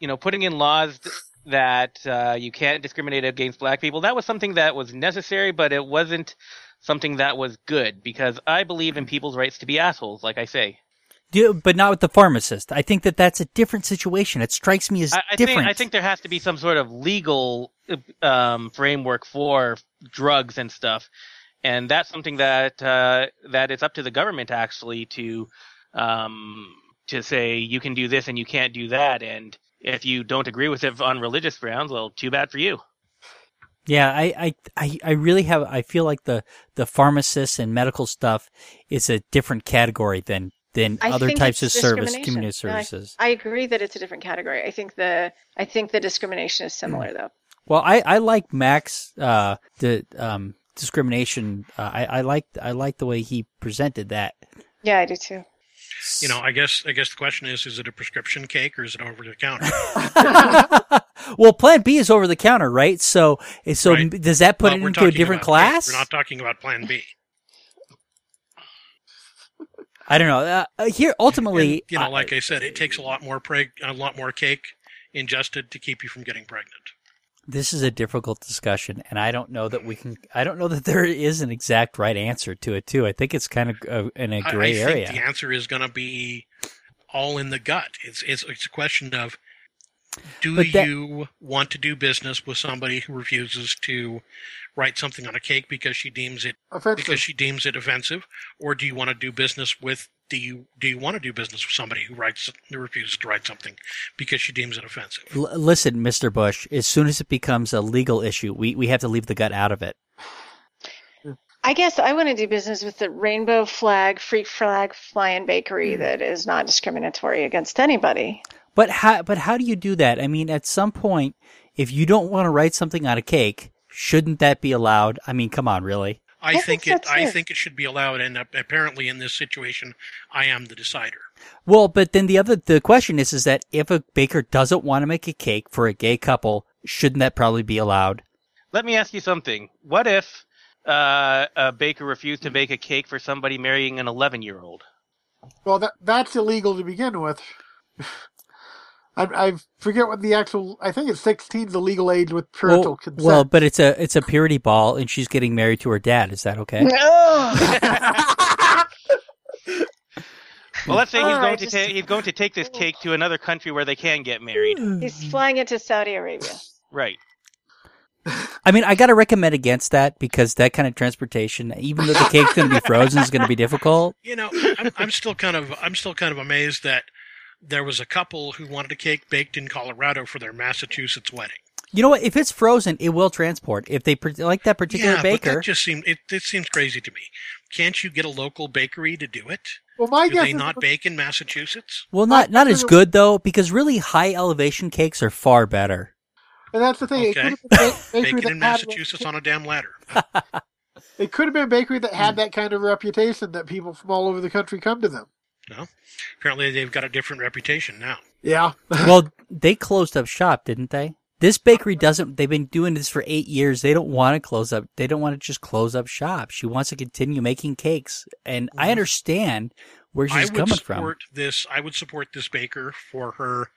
you know, putting in laws that uh, you can't discriminate against black people, that was something that was necessary, but it wasn't something that was good because I believe in people's rights to be assholes, like I say. Yeah, but not with the pharmacist. I think that that's a different situation. It strikes me as I, I different. Think, I think there has to be some sort of legal um, framework for drugs and stuff, and that's something that uh, that it's up to the government actually to um, – to say you can do this and you can't do that, and if you don't agree with it on religious grounds, well, too bad for you. Yeah, I, I, I really have. I feel like the the pharmacists and medical stuff is a different category than than I other types of service, community services. No, I, I agree that it's a different category. I think the I think the discrimination is similar mm. though. Well, I, I like Max uh, the um, discrimination. Uh, I I like I like the way he presented that. Yeah, I do too. You know, I guess I guess the question is, is it a prescription cake or is it over the counter? Well, Plan B is over the counter, right? So so right. does that put well, it into a different class? Cake. We're not talking about Plan B. I don't know. Uh, here, ultimately... And, you know, like I, I said, it takes a lot more preg- a lot more cake ingested to keep you from getting pregnant. This is a difficult discussion, and I don't know that we can. I don't know that there is an exact right answer to it, too. I think it's kind of a, in a gray I think area. The answer is going to be all in the gut. It's it's, it's a question of do that, you want to do business with somebody who refuses to write something on a cake because she deems it offensive. because she deems it offensive, or do you want to do business with do you do you want to do business with somebody who writes who refuses to write something because she deems it offensive? L- listen, Mister Bush, as soon as it becomes a legal issue, we, we have to leave the gut out of it. I guess I want to do business with the rainbow flag, freak flag, flying bakery mm-hmm. that is not discriminatory against anybody. But how but how do you do that? I mean, at some point, if you don't want to write something on a cake, shouldn't that be allowed? I mean, come on, really? I, I think, think it. I think it should be allowed. And apparently, in this situation, I am the decider. Well, but then the other, the question is, is that if a baker doesn't want to make a cake for a gay couple, shouldn't that probably be allowed? Let me ask you something. What if uh, a baker refused to make a cake for somebody marrying an eleven-year-old? Well, that that's illegal to begin with. I, I forget what the actual. I think it's sixteen is the legal age with parental well, consent. Well, but it's a it's a purity ball, and she's getting married to her dad. Is that okay? No. Well, let's say he's oh, going to ta- he's going to take this cake to another country where they can get married. He's flying into Saudi Arabia. Right. I mean, I gotta recommend against that, because that kind of transportation, even though the cake's gonna be frozen, is gonna be difficult. You know, I'm, I'm still kind of I'm still kind of amazed that there was a couple who wanted a cake baked in Colorado for their Massachusetts wedding. You know what? If it's frozen, it will transport. If they like that particular yeah, baker, but that just seemed it, it seems crazy to me. Can't you get a local bakery to do it? Well, my do guess they is not bake in Massachusetts? Well, not not as good though, because really high elevation cakes are far better. And that's the thing. Okay. It could have been a bakery that in Massachusetts had... on a damn ladder. It could have been a bakery that had that kind of reputation that people from all over the country come to them. No, apparently they've got a different reputation now. Yeah. Well, they closed up shop, didn't they? This bakery doesn't. They've been doing this for eight years. They don't want to close up. They don't want to just close up shop. She wants to continue making cakes, and I understand where she's I would coming support from. This, I would support this baker for her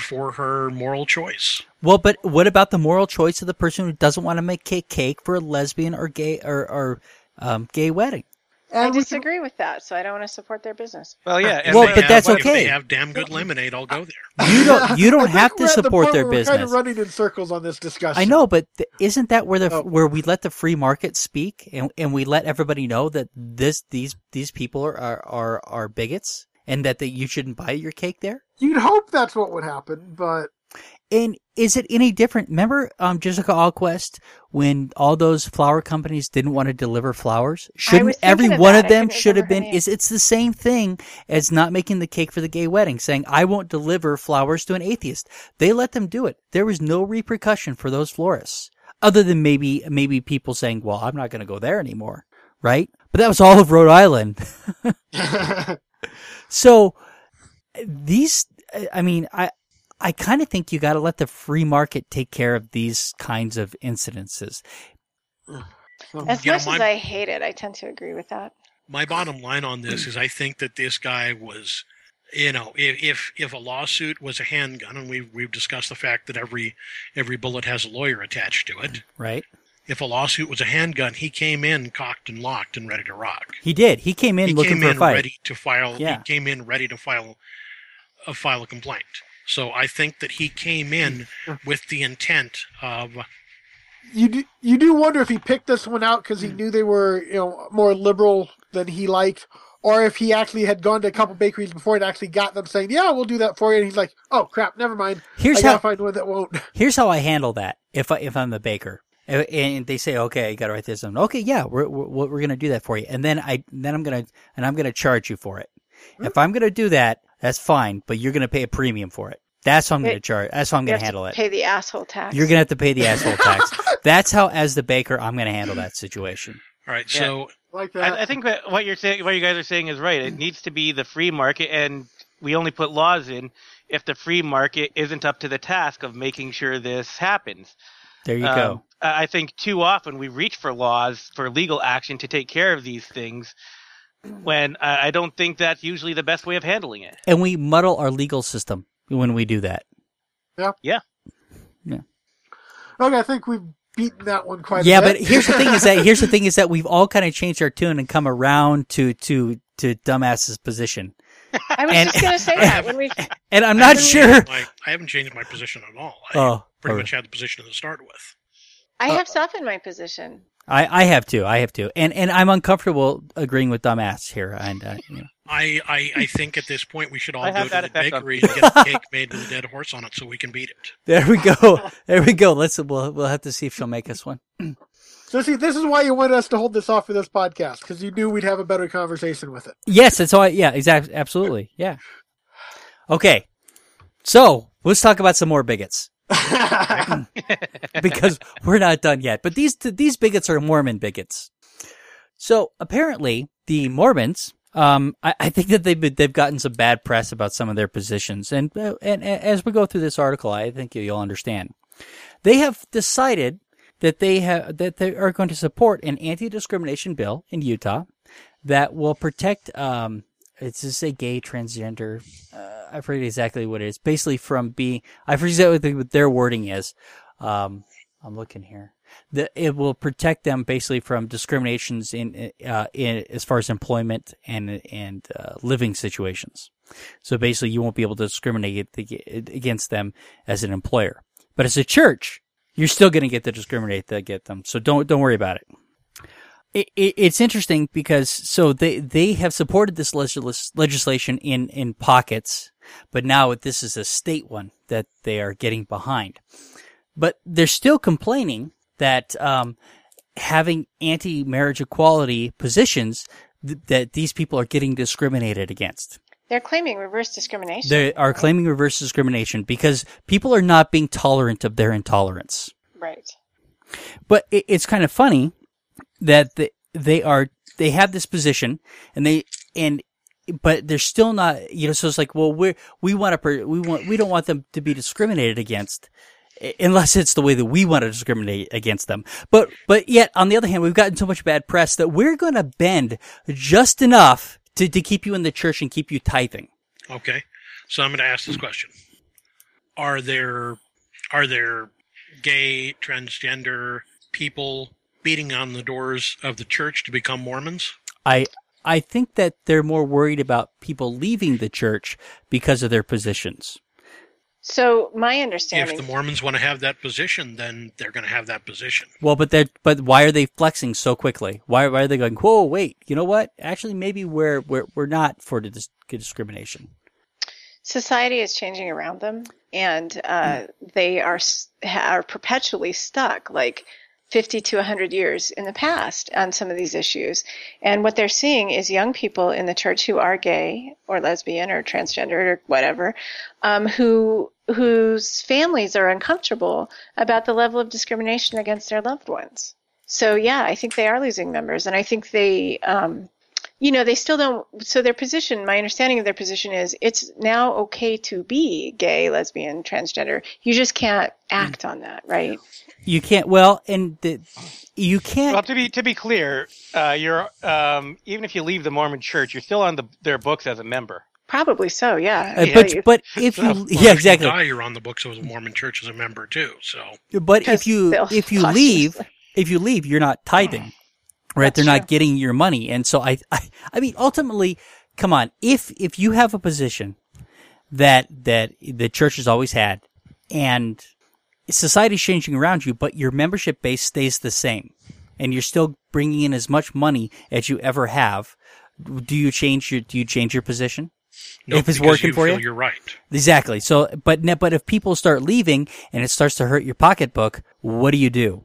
for her moral choice. Well, but what about the moral choice of the person who doesn't want to make a cake for a lesbian or gay or, or um, gay wedding? I disagree with that, so I don't want to support their business. Well, yeah, well, but have, that's okay. If they have damn good lemonade, I'll go there. You don't, you don't have to support the their business. We're kind of running in circles on this discussion. I know, but th- isn't that where the oh. where we let the free market speak and and we let everybody know that this these these people are are are bigots and that the, you shouldn't buy your cake there? You'd hope that's what would happen, but. And is it any different? Remember um, Jessica Alquist, when all those flower companies didn't want to deliver flowers? Shouldn't every one of them should have been? Is it's the same thing as not making the cake for the gay wedding, saying, I won't deliver flowers to an atheist. They let them do it. There was no repercussion for those florists, other than maybe maybe people saying, well, I'm not going to go there anymore, right? But that was all of Rhode Island. So these, I mean, I... I kind of think you got to let the free market take care of these kinds of incidences. As you much know, my, as I hate it, I tend to agree with that. My bottom line on this is I think that this guy was, you know, if if a lawsuit was a handgun, and we've, we've discussed the fact that every every bullet has a lawyer attached to it. Right. If a lawsuit was a handgun, he came in cocked and locked and ready to rock. He did. He came in he looking came for in a fight. Ready to file, yeah. He came in ready to file a, file a complaint. So I think that he came in with the intent of. You do, you do wonder if he picked this one out because he knew they were, you know, more liberal than he liked, or if he actually had gone to a couple bakeries before and actually got them saying, "Yeah, we'll do that for you," and he's like, "Oh crap, never mind. Here's I gotta how, find one that won't." Here's how I handle that if I, if I'm the baker and they say, "Okay, you got to write this down." Okay, yeah, we're we're, we're going to do that for you, and then I then I'm gonna and I'm gonna charge you for it. Mm-hmm. If I'm gonna do that. That's fine, but you're going to pay a premium for it. That's how I'm going to charge. That's how I'm going to handle it. Pay the asshole tax. You're going to have to pay the asshole tax. That's how, as the baker, I'm going to handle that situation. All right. Yeah. So, like that. I, I think that what you're saying, what you guys are saying, is right. It needs to be the free market, and we only put laws in if the free market isn't up to the task of making sure this happens. There you um, go. I think too often we reach for laws for legal action to take care of these things. When uh, I don't think that's usually the best way of handling it. And we muddle our legal system when we do that. Yeah. Yeah. Yeah. Okay, I think we've beaten that one quite yeah, a bit. Yeah, but here's the thing is that here's the thing is that we've all kind of changed our tune and come around to to, to dumbass's position. I was and, just going to say that. When we, and I'm not I sure. My, I haven't changed my position at all. I oh, pretty okay. much had the position to start with. I have uh, softened my position. I, I have to, I have to, and and I'm uncomfortable agreeing with dumbass here. And uh, you know. I, I I think at this point we should all go to the bakery and get a cake made with a dead horse on it so we can beat it. There we go, there we go. Let's we'll we'll have to see if she'll make us one. So see, this is why you wanted us to hold this off for this podcast because you knew we'd have a better conversation with it. Yes, that's all. I, yeah, exactly, absolutely, yeah. Okay, so let's talk about some more bigots. Because we're not done yet, but these these bigots are Mormon bigots. So apparently the Mormons Um, I, I think that they've they've gotten some bad press about some of their positions, and, and and as we go through this article, I think you'll understand. They have decided that they have that they are going to support an anti-discrimination bill in Utah that will protect. Um, it's just a gay transgender. Uh, I forget exactly what it is. Basically, from being I forget exactly what their wording is. Um, I'm looking here. The, it will protect them basically from discriminations in, uh, in as far as employment and and uh, living situations. So basically, you won't be able to discriminate against them as an employer. But as a church, you're still going to get to discriminate to get them. So don't don't worry about it. It, it it's interesting because so they they have supported this legis- legislation in in pockets, but now this is a state one that they are getting behind. But they're still complaining that um, having anti-marriage equality positions th- that these people are getting discriminated against. They're claiming reverse discrimination. They are claiming reverse discrimination because people are not being tolerant of their intolerance. Right. But it, it's kind of funny that the, they are they have this position and they and but they're still not, you know, so it's like, well, we we want to we want we don't want them to be discriminated against. Unless it's the way that we want to discriminate against them. But, but yet, on the other hand, we've gotten so much bad press that we're going to bend just enough to, to keep you in the church and keep you tithing. Okay. So I'm going to ask this question. Are there, are there gay, transgender people beating on the doors of the church to become Mormons? I, I think that they're more worried about people leaving the church because of their positions. So my understanding, if the Mormons want to have that position, then they're going to have that position. Well, but that, but why are they flexing so quickly? Why, why are they going? Whoa, wait! You know what? Actually, maybe we're we're we're not for dis- discrimination. Society is changing around them, and uh, hmm. they are are perpetually stuck, like fifty to a hundred years in the past, on some of these issues. And what they're seeing is young people in the church who are gay or lesbian or transgender or whatever, um, who whose families are uncomfortable about the level of discrimination against their loved ones. So, yeah, I think they are losing members. And I think they, um, you know, they still don't. So their position, my understanding of their position is it's now okay to be gay, lesbian, transgender. You just can't act on that, right? You can't. Well, and the, you can't. Well, to be to be clear, uh, you're um, even if you leave the Mormon Church, you're still on the, their books as a member. Probably so, yeah. Uh, but you, but if you, well, yeah, exactly. If you die, you're on the books of the Mormon Church as a member too. So, but if you if you leave, if you leave, you're not tithing, right? That's They're true. Not getting your money, and so I, I, I mean, ultimately, come on. If if you have a position that that the church has always had, and society's changing around you, but your membership base stays the same, and you're still bringing in as much money as you ever have. Do you change your Do you change your position? No, if it's working you for feel you, you're right. Exactly. So, but but if people start leaving and it starts to hurt your pocketbook, what do you do?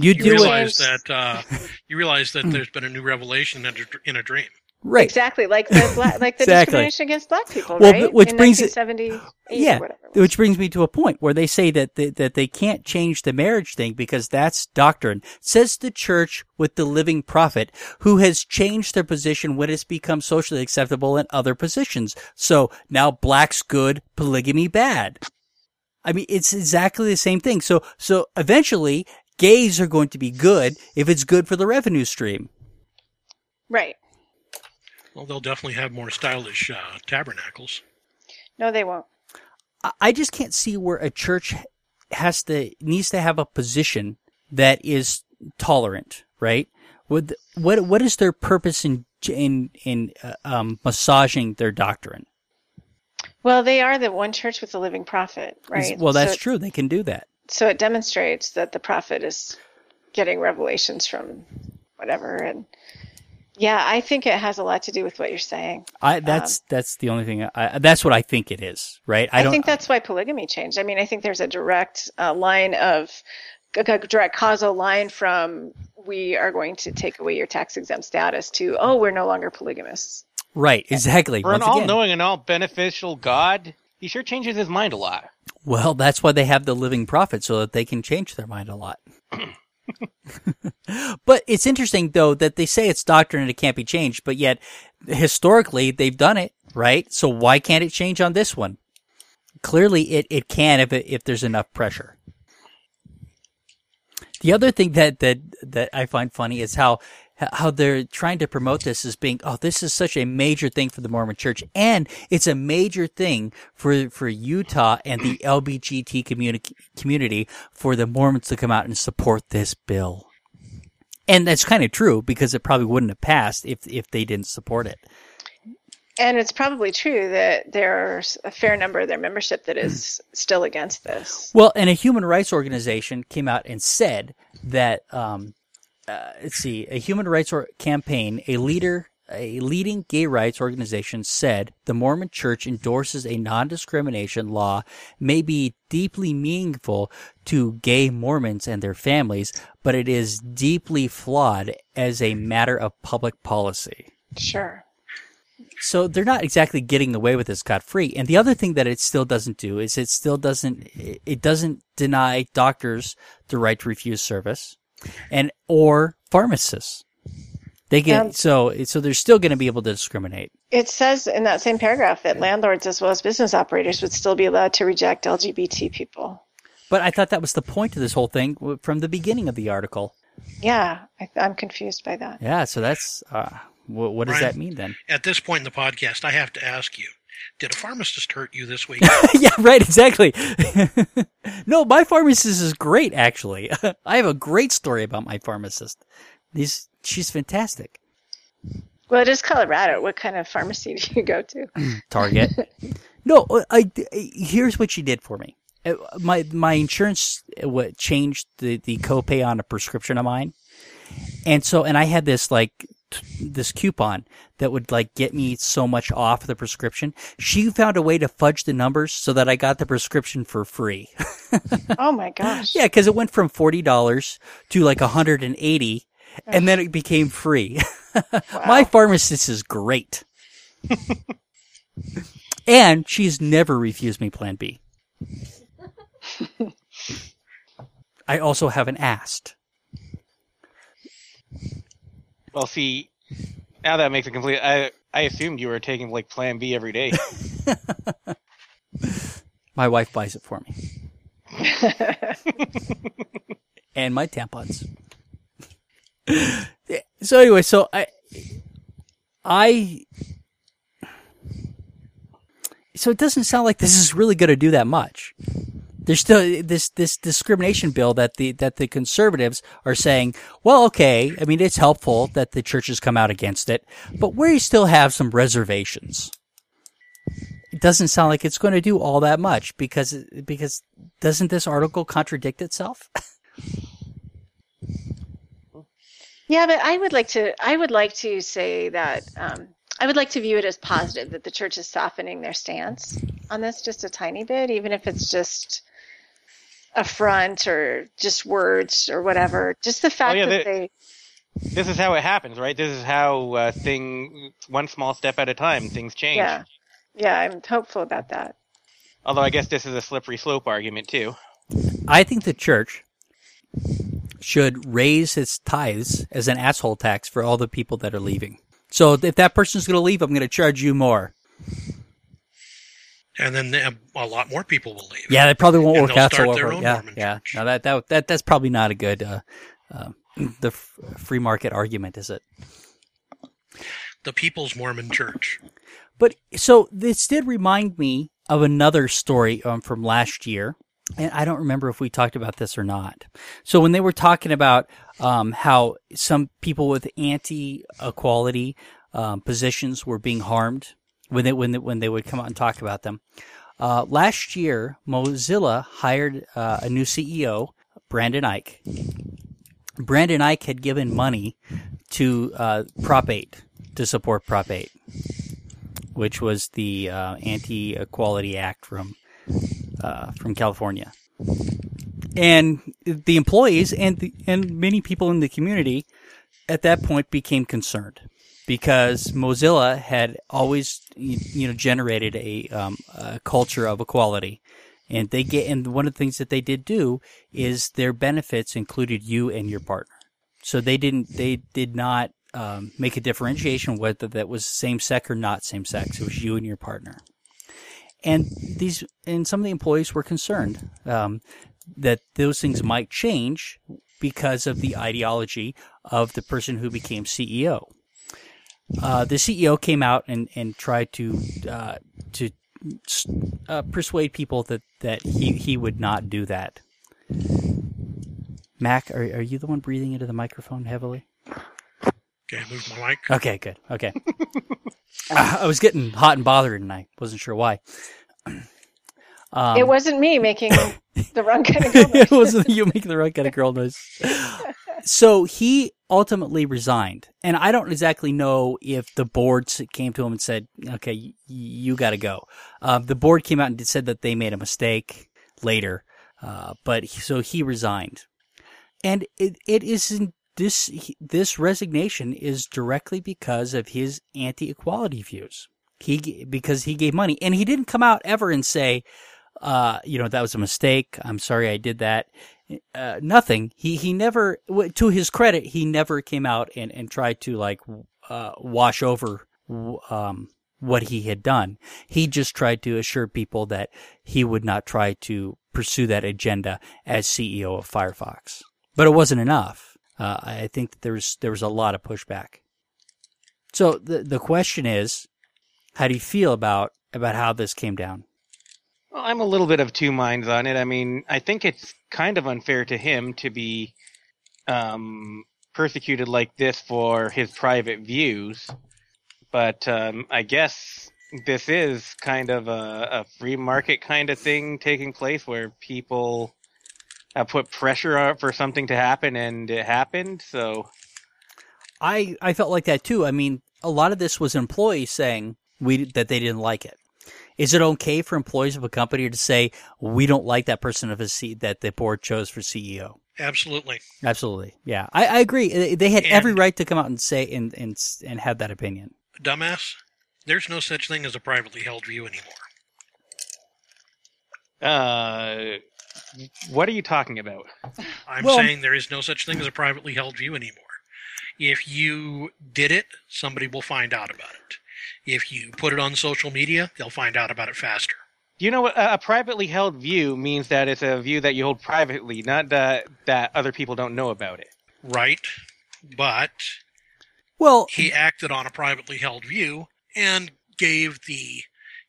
You, you do realize it. that uh, you realize that there's been a new revelation in a dream. Right. Exactly, like the black, like the exactly. discrimination against black people, well, right? Which in brings nineteen seventy-eight yeah, or whatever. Which brings me to a point where they say that they, that they can't change the marriage thing because that's doctrine. Says the church with the living prophet who has changed their position when it's become socially acceptable in other positions. So now black's good, polygamy bad. I mean, it's exactly the same thing. So so eventually gays are going to be good if it's good for the revenue stream. Right. Well, they'll definitely have more stylish uh, tabernacles. No, they won't. I just can't see where a church has to needs to have a position that is tolerant, right? What what what is their purpose in in in uh, um, massaging their doctrine? Well, they are the one church with the living prophet, right? Well, that's so true. It, they can do that. So it demonstrates that the prophet is getting revelations from whatever and. Yeah, I think it has a lot to do with what you're saying. I that's um, that's the only thing. I, that's what I think it is, right? I, don't, I think that's why polygamy changed. I mean, I think there's a direct uh, line of a direct causal line from we are going to take away your tax exempt status to oh, we're no longer polygamists. Right, exactly. For an all knowing and all beneficial God, he sure changes his mind a lot. Well, that's why they have the living prophet so that they can change their mind a lot. But it's interesting, though, that they say it's doctrine and it can't be changed, but yet historically they've done it, right? So why can't it change on this one? Clearly it, it can if it, if there's enough pressure. The other thing that, that, that I find funny is how, how they're trying to promote this as being, oh, this is such a major thing for the Mormon Church, and it's a major thing for, for Utah and the L B G T communi- community for the Mormons to come out and support this bill. And that's kind of true, because it probably wouldn't have passed if, if they didn't support it. And it's probably true that there's a fair number of their membership that is still against this. Well, and a human rights organization came out and said that, um, uh, let's see, a human rights or- campaign, a leader, a leading gay rights organization said the Mormon Church endorses a non-discrimination law may be deeply meaningful to gay Mormons and their families, but it is deeply flawed as a matter of public policy. Sure. So they're not exactly getting away with this scot-free. And the other thing that it still doesn't do is it still doesn't, it doesn't deny doctors the right to refuse service, and or pharmacists. They get, um, so, so they're still going to be able to discriminate. It says in that same paragraph that landlords as well as business operators would still be allowed to reject L G B T people. But I thought that was the point of this whole thing from the beginning of the article. Yeah, I, I'm confused by that. Yeah, so that's... Uh, What does Brian, that mean then? At this point in the podcast, I have to ask you, did a pharmacist hurt you this week? Yeah, right, exactly. No, my pharmacist is great, actually. I have a great story about my pharmacist. He's, she's fantastic. Well, it is Colorado. What kind of pharmacy do you go to? Target. No, I, I, here's what she did for me. My my insurance what changed the, the copay on a prescription of mine. And so, and I had this like... this coupon that would like get me so much off the prescription. She found a way to fudge the numbers so that I got the prescription for free. Oh my gosh. Yeah, because it went from forty dollars to like one hundred eighty dollars, and then it became free. Wow. My pharmacist is great. And she's never refused me Plan B. I also haven't asked. Well, see, now that makes it complete. I I assumed you were taking like Plan B every day. My wife buys it for me, and my tampons. So anyway, so I, I, so it doesn't sound like this is really going to do that much. There's still this, this discrimination bill that the, that the conservatives are saying, well, okay, I mean, it's helpful that the churches come out against it, but we still have some reservations. It doesn't sound like it's going to do all that much because, because doesn't this article contradict itself? Yeah, but I would like to, I would like to say that, um, I would like to view it as positive that the church is softening their stance on this just a tiny bit, even if it's just affront or just words or whatever. Just the fact oh, yeah, that they, they this is how it happens, right? This is how uh, thing one small step at a time things change. Yeah, yeah, I'm hopeful about that. Although I guess this is a slippery slope argument too. I think the church should raise its tithes as an asshole tax for all the people that are leaving. So if that person's going to leave, I'm going to charge you more. And then a lot more people will leave. Yeah, they probably won't and work out so well. Yeah, yeah. Now that that that that's probably not a good uh, uh, the f- free market argument, is it? The People's Mormon Church. But so this did remind me of another story um, from last year, and I don't remember if we talked about this or not. So when they were talking about um, how some people with anti-equality um, positions were being harmed. When they, when they, when they would come out and talk about them. Uh, last year, Mozilla hired uh, a new C E O, Brandon Eich. Brandon Eich had given money to uh, Prop eight, to support Prop eight, which was the uh, Anti-Equality Act from uh, from California. And the employees and the, and many people in the community at that point became concerned. Because Mozilla had always, you know, generated a, um, a culture of equality And they get, and one of the things that they did do is their benefits included you and your partner. So they didn't, they did not um, make a differentiation whether that was same sex or not same sex. It was you and your partner. And these, and some of the employees were concerned um, that those things might change because of the ideology of the person who became C E O. Uh, the C E O came out and, and tried to, uh, to, Uh, persuade people that, that he, he would not do that. Mac, are are you the one breathing into the microphone heavily? Okay, I moved my mic. Okay, good. Okay. uh, I was getting hot and bothered, and I wasn't sure why. Um, it wasn't me making the wrong kind of girl noise. It wasn't you making the wrong kind of girl noise. So he ultimately resigned, and I don't exactly know if the board came to him and said, okay, you, you got to go. Uh, the board came out and said that they made a mistake later, uh, but he, so he resigned. And it, it isn't this, this resignation is directly because of his anti-equality views. He, because he gave money, and he didn't come out ever and say, uh, you know, that was a mistake. I'm sorry I did that. Uh, nothing. He, he never, to his credit, he never came out and, and tried to like, uh, wash over, um, what he had done. He just tried to assure people that he would not try to pursue that agenda as C E O of Firefox. But it wasn't enough. Uh, I think that there was, there was a lot of pushback. So the, the question is, how do you feel about, about how this came down? Well, I'm a little bit of two minds on it. I mean, I think it's kind of unfair to him to be um, persecuted like this for his private views. But um, I guess this is kind of a, a free market kind of thing taking place where people have put pressure on for something to happen, and it happened. So I I felt like that too. I mean, a lot of this was employees saying we that they didn't like it. Is it okay for employees of a company to say, we don't like that person of a seat that the board chose for C E O? Absolutely. Absolutely. Yeah, I, I agree. They had and every right to come out and say and, and and have that opinion. Dumbass, there's no such thing as a privately held view anymore. Uh, what are you talking about? I'm well, saying there is no such thing as a privately held view anymore. If you did it, somebody will find out about it. If you put it on social media, they'll find out about it faster. You know what? A privately held view means that it's a view that you hold privately, not that, that other people don't know about it. Right. But well, he acted on a privately held view and gave the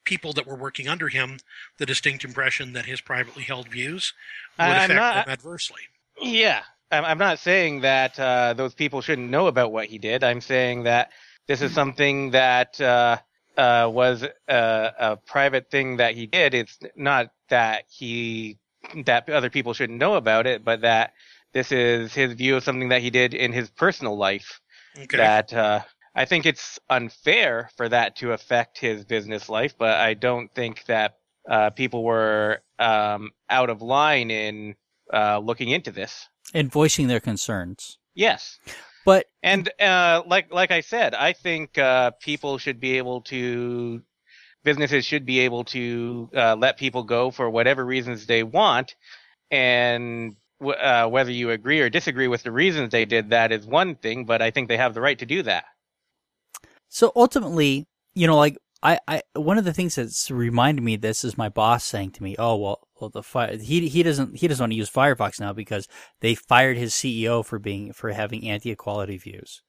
people that were working under him the distinct impression that his privately held views would I'm affect not, them adversely. Yeah. I'm not saying that uh, those people shouldn't know about what he did. I'm saying that this is something that uh, uh, was a, a private thing that he did. It's not that he that other people shouldn't know about it, but that this is his view of something that he did in his personal life. Okay. That uh, I think it's unfair for that to affect his business life, but I don't think that uh, people were um, out of line in uh, looking into this and voicing their concerns. Yes. But and uh, like like I said, I think uh, people should be able to, businesses should be able to uh, let people go for whatever reasons they want, and w- uh, whether you agree or disagree with the reasons they did that is one thing. But I think they have the right to do that. So ultimately, you know, like I, I one of the things that's reminded me of this is my boss saying to me, "Oh well, well the fire, he he doesn't he doesn't want to use Firefox now because they fired his C E O for being for having anti-equality views,"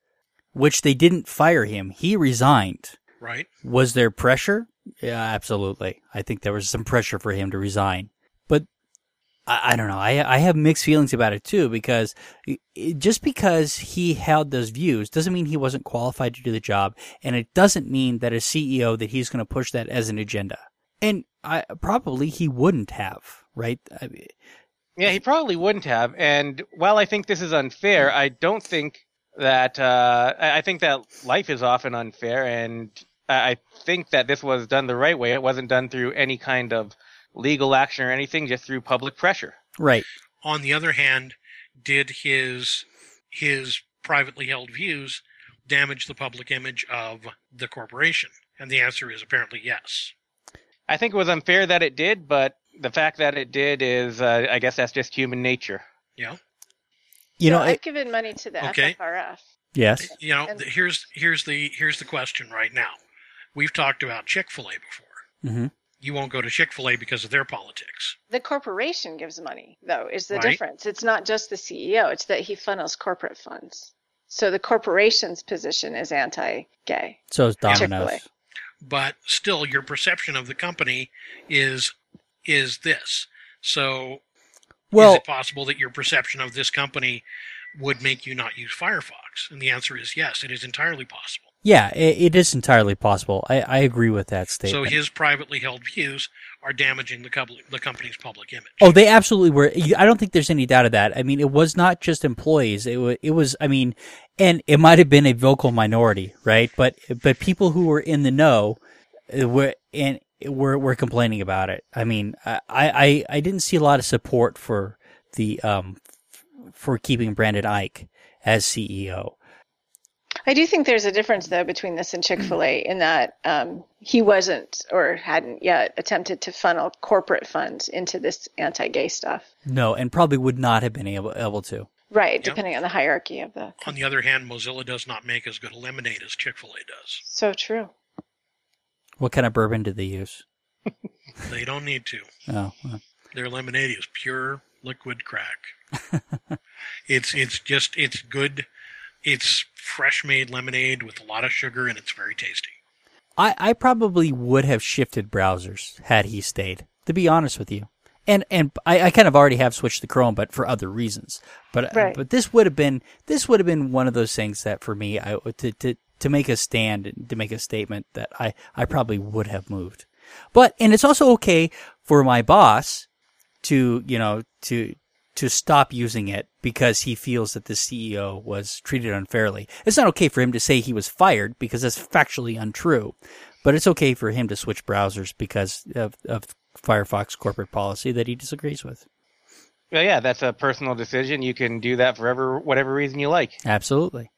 which they didn't fire him; he resigned. Right? Was there pressure? Yeah, absolutely. I think there was some pressure for him to resign, but I, I don't know. I I have mixed feelings about it too, because it, just because he held those views doesn't mean he wasn't qualified to do the job, and it doesn't mean that as C E O that he's going to push that as an agenda. And I probably he wouldn't have, right? I mean, yeah, he probably wouldn't have. And while I think this is unfair, I don't think that uh, I think that life is often unfair, and I think that this was done the right way. It wasn't done through any kind of legal action or anything, just through public pressure. Right. On the other hand, did his his privately held views damage the public image of the corporation? And the answer is apparently yes. I think it was unfair that it did, but the fact that it did is, uh, I guess that's just human nature. Yeah. You know, well, I've it, given money to the okay. F F R F. Yes. You know, and, here's here's the here's the question right now. We've talked about Chick-fil-A before. Mm-hmm. You won't go to Chick-fil-A because of their politics. The corporation gives money, though, is the right? difference. It's not just the C E O. It's that he funnels corporate funds. So the corporation's position is anti-gay. So is Domino's. But still, your perception of the company is is this. So well, is it possible that your perception of this company would make you not use Firefox? And the answer is yes, it is entirely possible. Yeah, it is entirely possible. I, I agree with that statement. So his privately held views are damaging the, com- the company's public image. Oh, they absolutely were. I don't think there's any doubt of that. I mean, it was not just employees. It was, it was I mean, and it might have been a vocal minority, right? But but people who were in the know were and were, were complaining about it. I mean, I, I, I didn't see a lot of support for the um for keeping Brandon Eich as C E O. I do think there's a difference, though, between this and Chick-fil-A in that um, he wasn't or hadn't yet attempted to funnel corporate funds into this anti-gay stuff. No, and probably would not have been able, able to. Right, yep. Depending on the hierarchy of the... On the other hand, Mozilla does not make as good a lemonade as Chick-fil-A does. So true. What kind of bourbon do they use? They don't need to. Oh, well. Their lemonade is pure liquid crack. it's It's just, it's good... It's fresh-made lemonade with a lot of sugar, and it's very tasty. I, I probably would have shifted browsers had he stayed, to be honest with you. And and I, I kind of already have switched to Chrome, but for other reasons. But right. but this would have been this would have been one of those things that for me, I to to, to make a stand, to make a statement that I, I probably would have moved. But and it's also okay for my boss to you know to. to stop using it because he feels that the C E O was treated unfairly. It's not okay for him to say he was fired because that's factually untrue, but it's okay for him to switch browsers because of, of Firefox corporate policy that he disagrees with. Well, yeah, that's a personal decision. You can do that for whatever reason you like. Absolutely.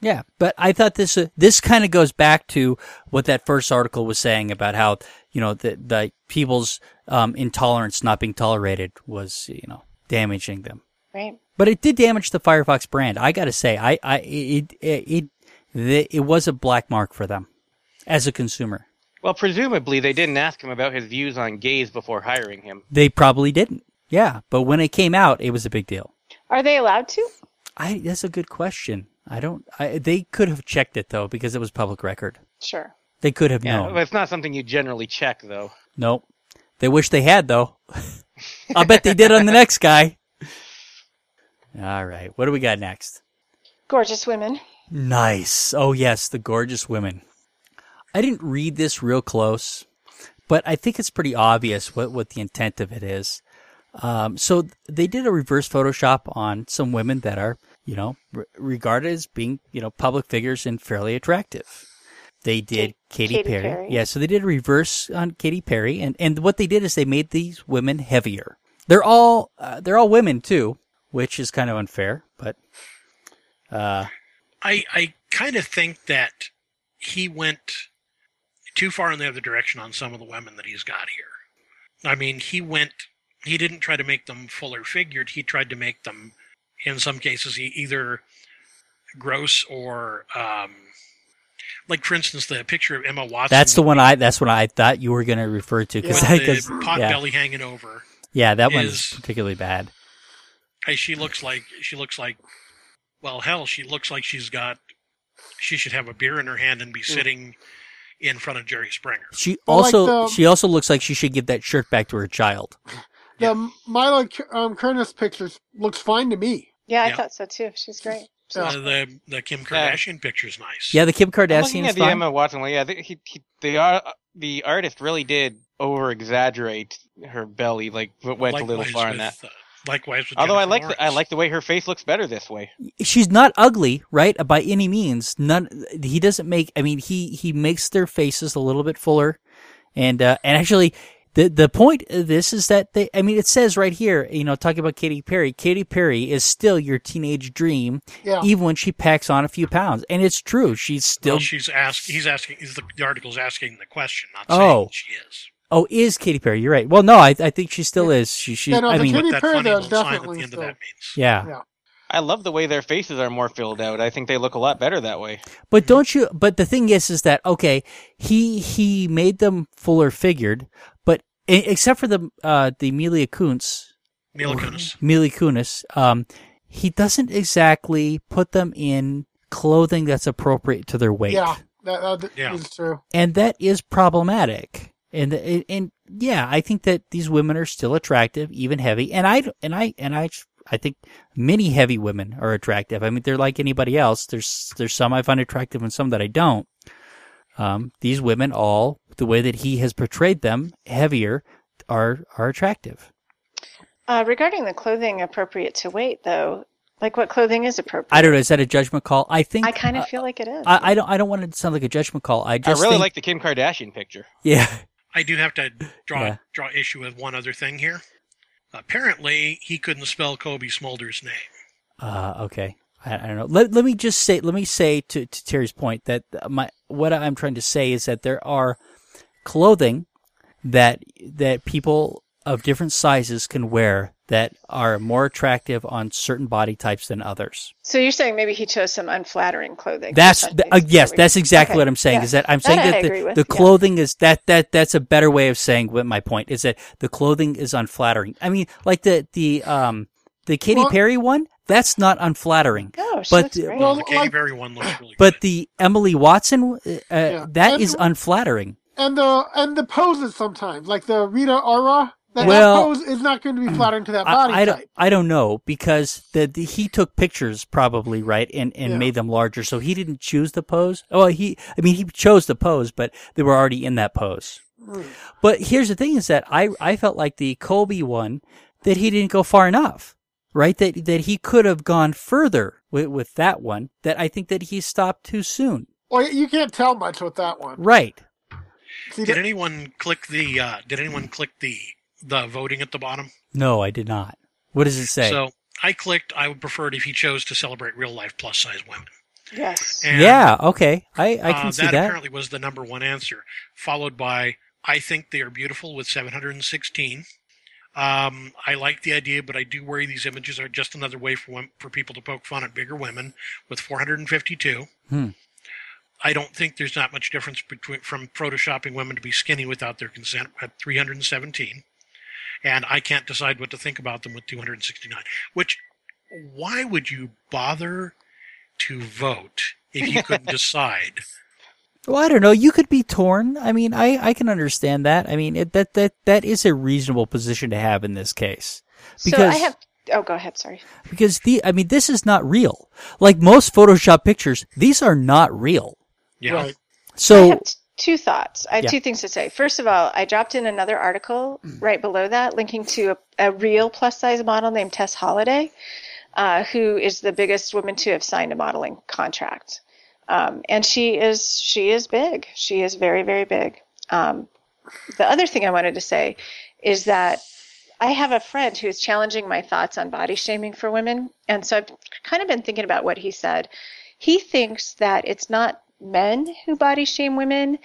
Yeah, but I thought this uh, this kind of goes back to what that first article was saying about how, you know, the, the people's um, intolerance not being tolerated was, you know, damaging them. Right. But it did damage the Firefox brand. I got to say, I, I, it, it, it, it was a black mark for them as a consumer. Well, presumably they didn't ask him about his views on gays before hiring him. They probably didn't. Yeah. But when it came out, it was a big deal. Are they allowed to? I, that's a good question. I don't, I, they could have checked it though, because it was public record. Sure. They could have yeah, known. It's not something you generally check though. Nope. They wish they had though. I bet they did on the next guy. All right. What do we got next? Gorgeous women. Nice. Oh, yes. The gorgeous women. I didn't read this real close, but I think it's pretty obvious what, what the intent of it is. Um, so they did a reverse Photoshop on some women that are, you know, re- regarded as being, you know, public figures and fairly attractive. They did Katy, Katy Perry. Perry. Yeah, so they did a reverse on Katy Perry, and, and what they did is they made these women heavier. They're all uh, they're all women too, which is kind of unfair. But uh, I I kind of think that he went too far in the other direction on some of the women that he's got here. I mean, he went he didn't try to make them fuller figured. He tried to make them, in some cases, either gross or. Um, Like, for instance, the picture of Emma Watson. That's the one I. That's what I thought you were going to refer to because the pot yeah. belly hanging over. Yeah, that one is particularly bad. Hey, she looks like she looks like. Well, hell, she looks like she's got. She should have a beer in her hand and be sitting in front of Jerry Springer. She also like the, she also looks like she should give that shirt back to her child. The yeah. Mila um, Kunis pictures looks fine to me. Yeah, I yeah. thought so too. She's great. So uh, the the Kim Kardashian uh, picture's nice. Yeah, the Kim Kardashian. Yeah, the Emma Watson. Yeah, the, he, he, the uh, the artist really did over exaggerate her belly, like went a little far in that. Uh, likewise, with although Jennifer I like Lawrence. the, I like the way her face looks better this way. She's not ugly, right? By any means. None. He doesn't make. I mean, he he makes their faces a little bit fuller, and uh, and actually. The the point of this is that they, I mean, it says right here, you know, talking about Katy Perry, Katy Perry is still your teenage dream, yeah. even when she packs on a few pounds. And it's true. She's still. Well, she's asked, he's asking, he's the, the article's asking the question, not saying oh. she is. Oh, is Katy Perry? You're right. Well, no, I, I think she still is. She, she. Yeah, no, I mean, Katy Perry, funny though, definitely. Still. That yeah. yeah. I love the way their faces are more filled out. I think they look a lot better that way. But don't you? But the thing is, is that okay? He he made them fuller figured, but except for the uh, the Mila Kunis, Mila Kunis, Mila Kunis, um, he doesn't exactly put them in clothing that's appropriate to their weight. Yeah, that, that yeah. is true, and that is problematic. And, and and yeah, I think that these women are still attractive, even heavy. And I and I and I I think many heavy women are attractive. I mean, they're like anybody else. There's there's some I find attractive and some that I don't. Um, these women, all the way that he has portrayed them, heavier, are are attractive. Uh, regarding the clothing appropriate to weight, though. Like what clothing is appropriate? I don't know. Is that a judgment call? I think I kind of uh, feel like it is. I, I don't. I don't want it to sound like a judgment call. I just I really think, like the Kim Kardashian picture. Yeah. I do have to draw yeah. draw issue with one other thing here. Apparently, he couldn't spell Kobe Smulders' name. Uh, okay. I, I don't know. Let Let me just say. Let me say to, to Terry's point that my what I'm trying to say is that there are clothing that that people of different sizes can wear that are more attractive on certain body types than others. So you're saying maybe he chose some unflattering clothing. That's the, uh, yes, that's exactly okay. what I'm saying. Yeah. Is that I'm saying that, that the, with, the clothing yeah. is that that that's a better way of saying what my point is that the clothing is unflattering. I mean, like the the um the Katy well, Perry one, that's not unflattering. No, she but looks great. Well, the Katy like, Perry one looks really but good. But the Emily Watson, uh, yeah. that and, is unflattering. And the and the poses sometimes, like the Rita Ora. That well, pose is not going to be flattering to that body I, I type. Don't, I don't know because the, the he took pictures probably right and, and yeah. made them larger, so he didn't choose the pose. Oh, he I mean he chose the pose, but they were already in that pose. Mm. But here's the thing: is that I I felt like the Kobe one that he didn't go far enough, right? That that he could have gone further with, with that one. That I think that he stopped too soon. Well, you can't tell much with that one, right? See, did that, anyone click the? Uh, did anyone click the? The voting at the bottom? No, I did not. What does it say? So I clicked, I would prefer it if he chose to celebrate real life plus size women. Yes. And, yeah, okay. I, I can uh, see that. That apparently was the number one answer, followed by I think they are beautiful with seven hundred sixteen. Um, I like the idea, but I do worry these images are just another way for for people to poke fun at bigger women with four hundred fifty-two. Hmm. I don't think there's not much difference between from photoshopping women to be skinny without their consent at three hundred seventeen. And I can't decide what to think about them with two hundred sixty-nine. Which, why would you bother to vote if you couldn't decide? Well, I don't know. You could be torn. I mean, I, I can understand that. I mean, it, that that that is a reasonable position to have in this case. Because, so I have. Oh, go ahead. Sorry. Because the I mean, this is not real. Like most Photoshop pictures, these are not real. Yeah. Right. So. Two thoughts. I have yeah. two things to say. First of all, I dropped in another article right below that linking to a, a real plus-size model named Tess Holliday, uh, who is the biggest woman to have signed a modeling contract. Um, and she is she is big. She is very, very big. Um, the other thing I wanted to say is that I have a friend who is challenging my thoughts on body shaming for women. And so I've kind of been thinking about what he said. He thinks that it's not men who body shame women.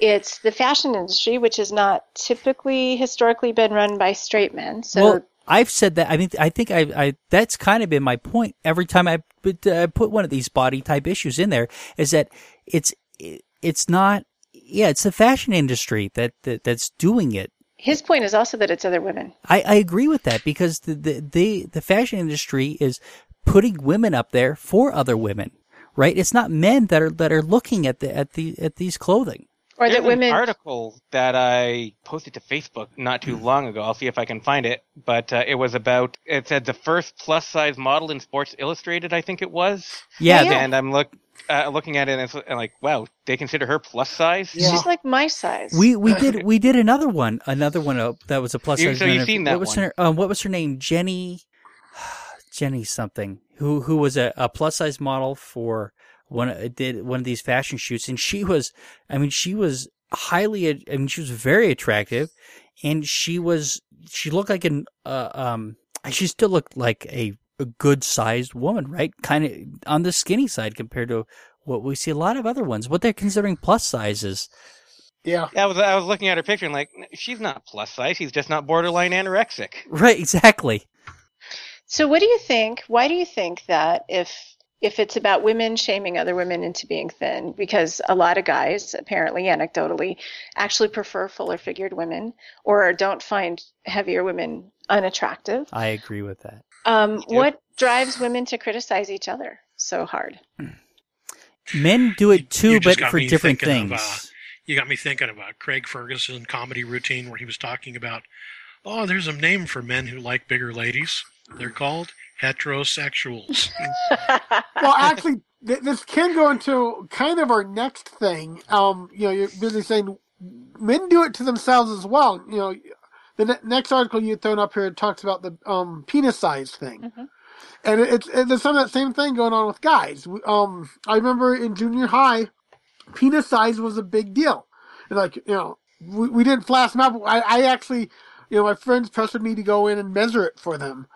It's the fashion industry, which has not typically historically been run by straight men. So well, I've said that. I mean, I think I, I that's kind of been my point every time I put, uh, put one of these body type issues in there is that it's it's not. Yeah, it's the fashion industry that, that that's doing it. His point is also that it's other women. I, I agree with that because the the, the the fashion industry is putting women up there for other women. Right, it's not men that are that are looking at the at the at these clothing. Or that There's women. An article that I posted to Facebook not too long ago. I'll see if I can find it, but uh, it was about. It said the first plus size model in Sports Illustrated, I think it was. Yeah, yeah. And I'm look uh, looking at it and, it's, and like, wow, they consider her plus size. Yeah. She's like my size. We we did we did another one, another one uh, that was a plus size. So you've seen that what was one? Her, um, what was her name? Jenny. Jenny something who who was a, a plus size model for one did one of these fashion shoots, and she was I mean she was highly I mean she was very attractive, and she was she looked like an uh, um she still looked like a, a good sized woman, right? Kind of on the skinny side compared to what we see a lot of other ones. What they're considering plus sizes Yeah. I was I was looking at her picture and like, she's not plus size. She's just not borderline anorexic. Right, exactly. So what do you think? Why do you think that if if it's about women shaming other women into being thin, because a lot of guys, apparently, anecdotally, actually prefer fuller figured women or don't find heavier women unattractive. I agree with that. Um, what drives women to criticize each other so hard? Men do it too, you, you but for different things. Of, uh, you got me thinking about Craig Ferguson's comedy routine where he was talking about, oh, there's a name for men who like bigger ladies. They're called heterosexuals. Well, actually, th- this can go into kind of our next thing. Um, you know, you're busy saying men do it to themselves as well. You know, the ne- next article you had thrown up here talks about the um, penis size thing. Mm-hmm. And it's, it's there's some of that same thing going on with guys. Um, I remember in junior high, penis size was a big deal. And like, you know, we, we didn't flash them out, but I, I actually, you know, my friends pressured me to go in and measure it for them,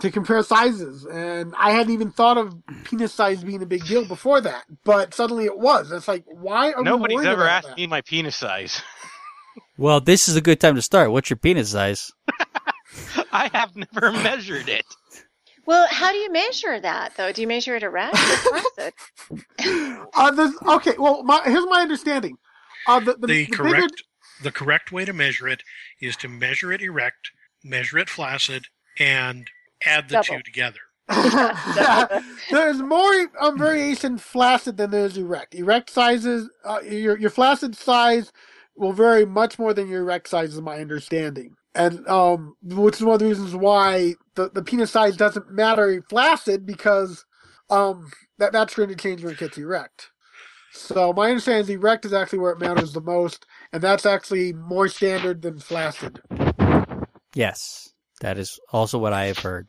to compare sizes, and I hadn't even thought of penis size being a big deal before that, but suddenly it was. It's like, why are Nobody's we Nobody's ever asked that? me my penis size. Well, this is a good time to start. What's your penis size? I have never measured it. Well, how do you measure that, though? Do you measure it erect or flaccid? uh, this, okay, well, my, here's my understanding. Uh, the, the, the, the, correct, bigger... the correct way to measure it is to measure it erect, measure it flaccid, and add the Double. two together. Yeah, there's more um, variation flaccid than there's erect. Erect sizes, uh, your your flaccid size will vary much more than your erect size, is my understanding. And um, which is one of the reasons why the, the penis size doesn't matter flaccid, because um, that, that's going to change when it gets erect. So my understanding is erect is actually where it matters the most, and that's actually more standard than flaccid. Yes. That is also what I have heard.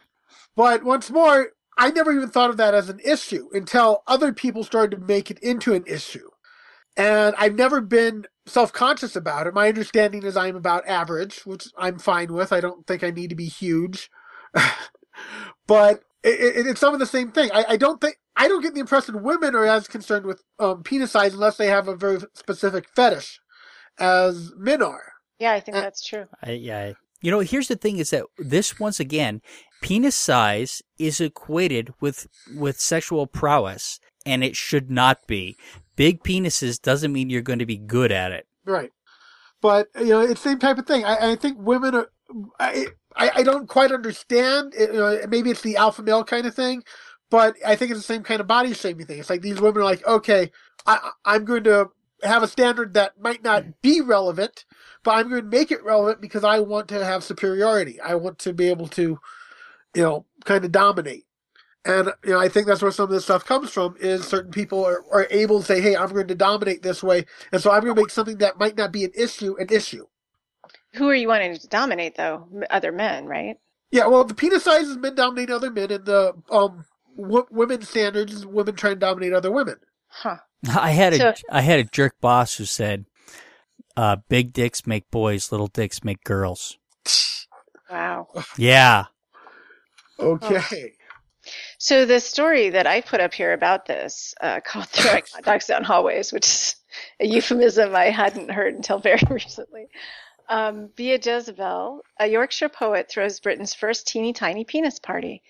But once more, I never even thought of that as an issue until other people started to make it into an issue. And I've never been self-conscious about it. My understanding is I'm about average, which I'm fine with. I don't think I need to be huge. But it, it, it's some of the same thing. I, I don't think I don't get the impression women are as concerned with um, penis size unless they have a very specific fetish as men are. Yeah, I think and, that's true. I, yeah, I... You know, here's the thing is that this, once again, penis size is equated with with sexual prowess, and it should not be. Big penises doesn't mean you're going to be good at it. Right. But, you know, it's the same type of thing. I, I think women are I, – I, I don't quite understand. It, you know, maybe it's the alpha male kind of thing, but I think it's the same kind of body shaming thing. It's like these women are like, okay, I, I'm going to – have a standard that might not be relevant, but I'm going to make it relevant because I want to have superiority. I want to be able to, you know, kind of dominate. And, you know, I think that's where some of this stuff comes from, is certain people are, are able to say, hey, I'm going to dominate this way. And so I'm going to make something that might not be an issue, an issue. Who are you wanting to dominate, though? Other men, right? Yeah, well, the penis size is men dominating other men, and the um, w- women standards is women trying to dominate other women. Huh. I had a so, I had a jerk boss who said, uh, "Big dicks make boys, little dicks make girls." Wow. Yeah. Okay. So the story that I put up here about this uh, called "Throwing Hot Dogs Down Hallways," which is a euphemism I hadn't heard until very recently. Um, via Jezebel, a Yorkshire poet throws Britain's first teeny tiny penis party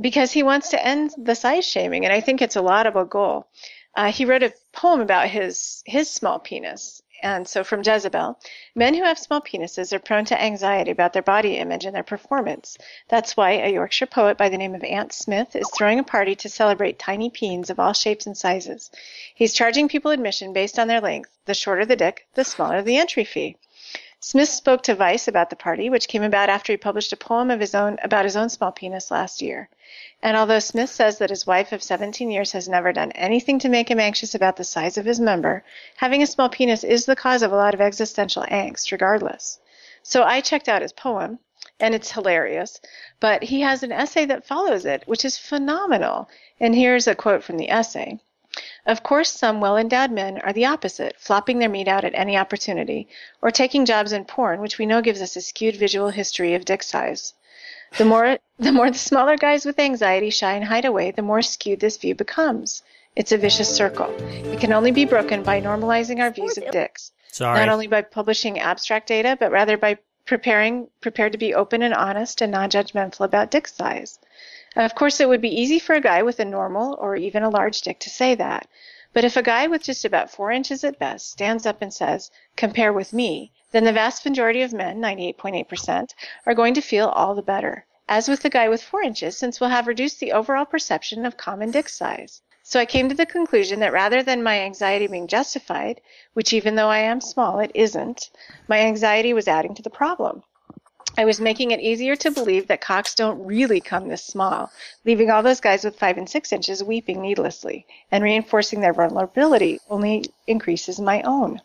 because he wants to end the size shaming, and I think it's a laudable goal. Uh, he wrote a poem about his his small penis. And so from Jezebel, men who have small penises are prone to anxiety about their body image and their performance. That's why a Yorkshire poet by the name of Aunt Smith is throwing a party to celebrate tiny peens of all shapes and sizes. He's charging people admission based on their length. The shorter the dick, the smaller the entry fee. Smith spoke to Vice about the party, which came about after he published a poem of his own about his own small penis last year. And although Smith says that his wife of seventeen years has never done anything to make him anxious about the size of his member, having a small penis is the cause of a lot of existential angst, regardless. So I checked out his poem, and it's hilarious, but he has an essay that follows it, which is phenomenal. And here's a quote from the essay. Of course, some well-endowed men are the opposite, flopping their meat out at any opportunity, or taking jobs in porn, which we know gives us a skewed visual history of dick size. The more the more the smaller guys with anxiety shy and hide away, the more skewed this view becomes. It's a vicious circle. It can only be broken by normalizing our views of dicks. Sorry. Not only by publishing abstract data, but rather by preparing, prepared to be open and honest and non-judgmental about dick size. Of course, it would be easy for a guy with a normal or even a large dick to say that. But if a guy with just about four inches at best stands up and says, compare with me, then the vast majority of men, ninety-eight point eight percent, are going to feel all the better. As with the guy with four inches, since we'll have reduced the overall perception of common dick size. So I came to the conclusion that rather than my anxiety being justified, which even though I am small, it isn't, my anxiety was adding to the problem. I was making it easier to believe that cocks don't really come this small, leaving all those guys with five and six inches weeping needlessly and reinforcing their vulnerability only increases my own.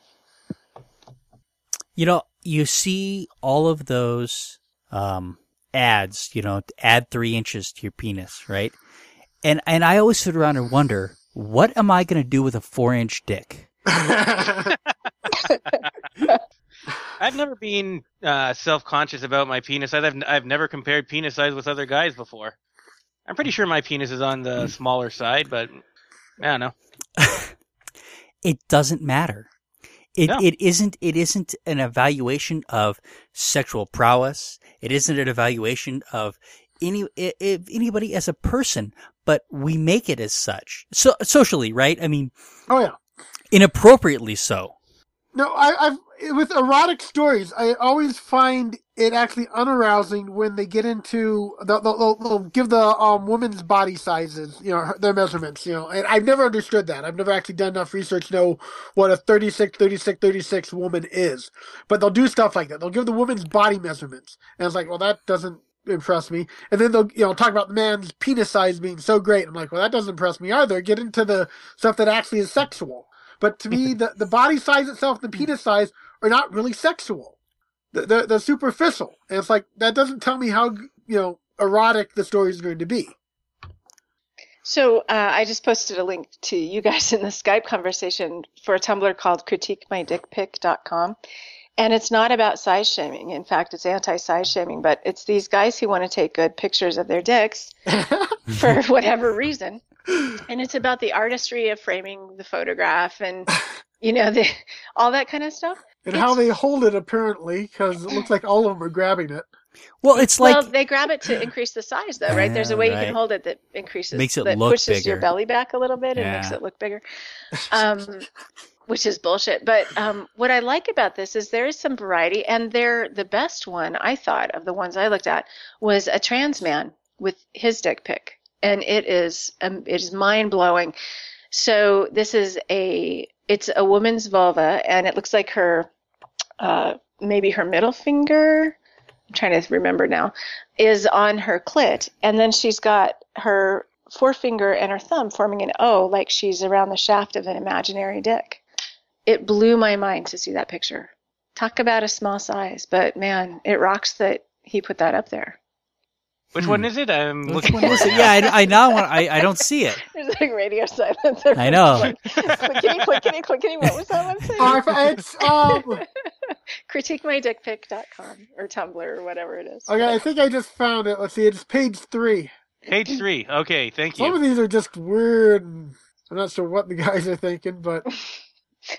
You know, you see all of those um, ads, you know, add three inches to your penis, right? And and I always sit around and wonder, what am I going to do with a four-inch dick? I've never been uh, self-conscious about my penis. I've I've never compared penis size with other guys before. I'm pretty sure my penis is on the smaller side, but I don't know. It doesn't matter. It no. it isn't it isn't an evaluation of sexual prowess. It isn't an evaluation of any if anybody as a person, but we make it as such. So socially, right? I mean, oh yeah, inappropriately so. No, I, I've. With erotic stories, I always find it actually unarousing when they get into they'll, they'll, they'll give the um, woman's body sizes, you know, their measurements, you know, and I've never understood that. I've never actually done enough research to know what a thirty-six, thirty-six, thirty-six woman is, but they'll do stuff like that. They'll give the woman's body measurements, and it's like, well, that doesn't impress me. And then they'll, you know, talk about the man's penis size being so great. I'm like, well, that doesn't impress me either. Get into the stuff that actually is sexual. But to me, the, the body size itself, the penis size, are not really sexual. They're, they're, they're superficial. And it's like, that doesn't tell me how, you know, erotic the story is going to be. So uh, I just posted a link to you guys in the Skype conversation for a Tumblr called critique my dick pic dot com. And it's not about size shaming. In fact, it's anti-size shaming. But it's these guys who want to take good pictures of their dicks for whatever reason. And it's about the artistry of framing the photograph and, you know, the, all that kind of stuff. And it's, how they hold it, apparently, because it looks like all of them are grabbing it. Well, it's like... Well, they grab it to increase the size, though, right? Yeah, There's a way right. you can hold it that increases... Makes it that look pushes bigger. Your belly back a little bit and yeah. makes it look bigger, um, which is bullshit. But um, what I like about this is there is some variety, and they're, the best one, I thought, of the ones I looked at, was a trans man with his dick pic. And it is um, it is mind-blowing. So this is a it's a woman's vulva, and it looks like her uh, maybe her middle finger. I'm trying to remember now is on her clit, and then she's got her forefinger and her thumb forming an O, like she's around the shaft of an imaginary dick. It blew my mind to see that picture. Talk about a small size, but man, it rocks that he put that up there. Which one is it? I'm Which looking. One is it? Yeah, I, I now want. I, I don't see it. There's like radio silence. I know. Clickety, clickety, clickety. What was that one saying? It's um. critique my dick pic dot com or Tumblr or whatever it is. Okay, whatever. I think I just found it. Let's see. It's page three. Page three. Okay, thank you. Some of these are just weird. I'm not sure what the guys are thinking, but.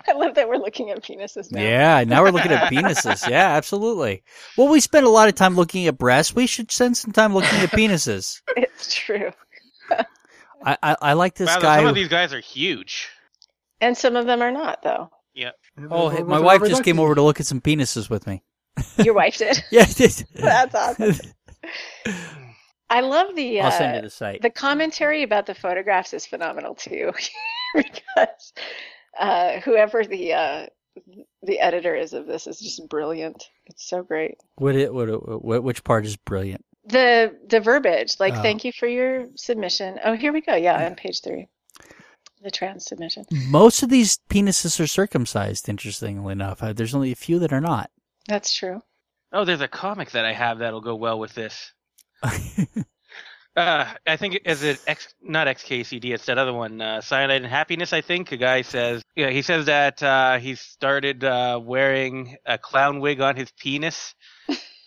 I love that we're looking at penises now. Yeah, now we're looking at penises. Yeah, absolutely. Well, we spend a lot of time looking at breasts. We should spend some time looking at penises. It's true. I, I, I like this wow, guy. Some who... of these guys are huge. And some of them are not, though. Yeah. Oh, hey, my wife just came over to look at some penises with me. Your wife did? Yeah, I did. That's awesome. I love the, I'll uh, send you the site. The commentary about the photographs is phenomenal, too. Because... Uh, whoever the uh, the editor is of this is just brilliant. It's so great. What it what, what which part is brilliant? The the verbiage, like oh. Thank you for your submission. Oh, here we go. Yeah, on page three, the trans submission. Most of these penises are circumcised. Interestingly enough, there's only a few that are not. That's true. Oh, there's a comic that I have that'll go well with this. Uh, I think as it X, not X K C D, it's that other one, uh, Cyanide and Happiness. I think a guy says, yeah, he says that uh, he started uh, wearing a clown wig on his penis.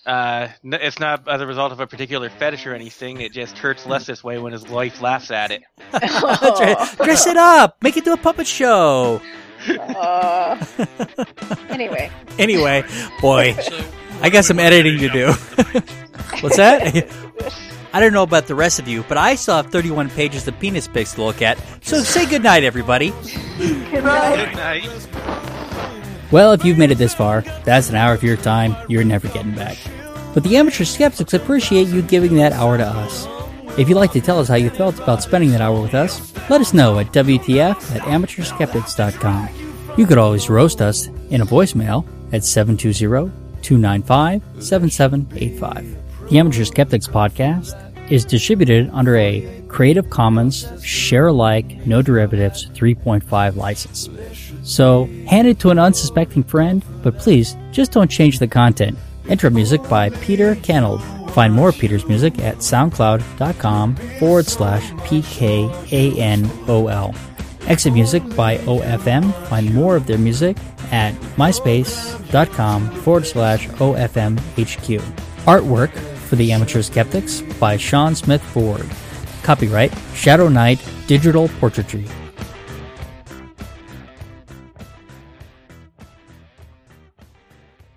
Uh, it's not as a result of a particular fetish or anything. It just hurts less this way when his wife laughs at it. Oh. Dress it up, make it do a puppet show. Uh, anyway. Anyway, boy, so, I got some editing to do. What's that? I don't know about the rest of you, but I still have thirty-one pages of penis pics to look at. So say goodnight, everybody. Good night. Well, if you've made it this far, that's an hour of your time you're never getting back. But the Amateur Skeptics appreciate you giving that hour to us. If you'd like to tell us how you felt about spending that hour with us, let us know at W T F at amateur skeptics dot com. You could always roast us in a voicemail at seven two zero, two nine five, seven seven eight five. The Amateur Skeptics Podcast is distributed under a Creative Commons Share-alike No Derivatives three point five license. So, hand it to an unsuspecting friend, but please, just don't change the content. Intro music by Peter Cannell. Find more of Peter's music at soundcloud dot com forward slash P K A N O L. Exit music by O F M. Find more of their music at myspace dot com forward slash O F M H Q. Artwork for the Amateur Skeptics by Sean Smith Ford. Copyright Shadow Knight Digital Portraiture.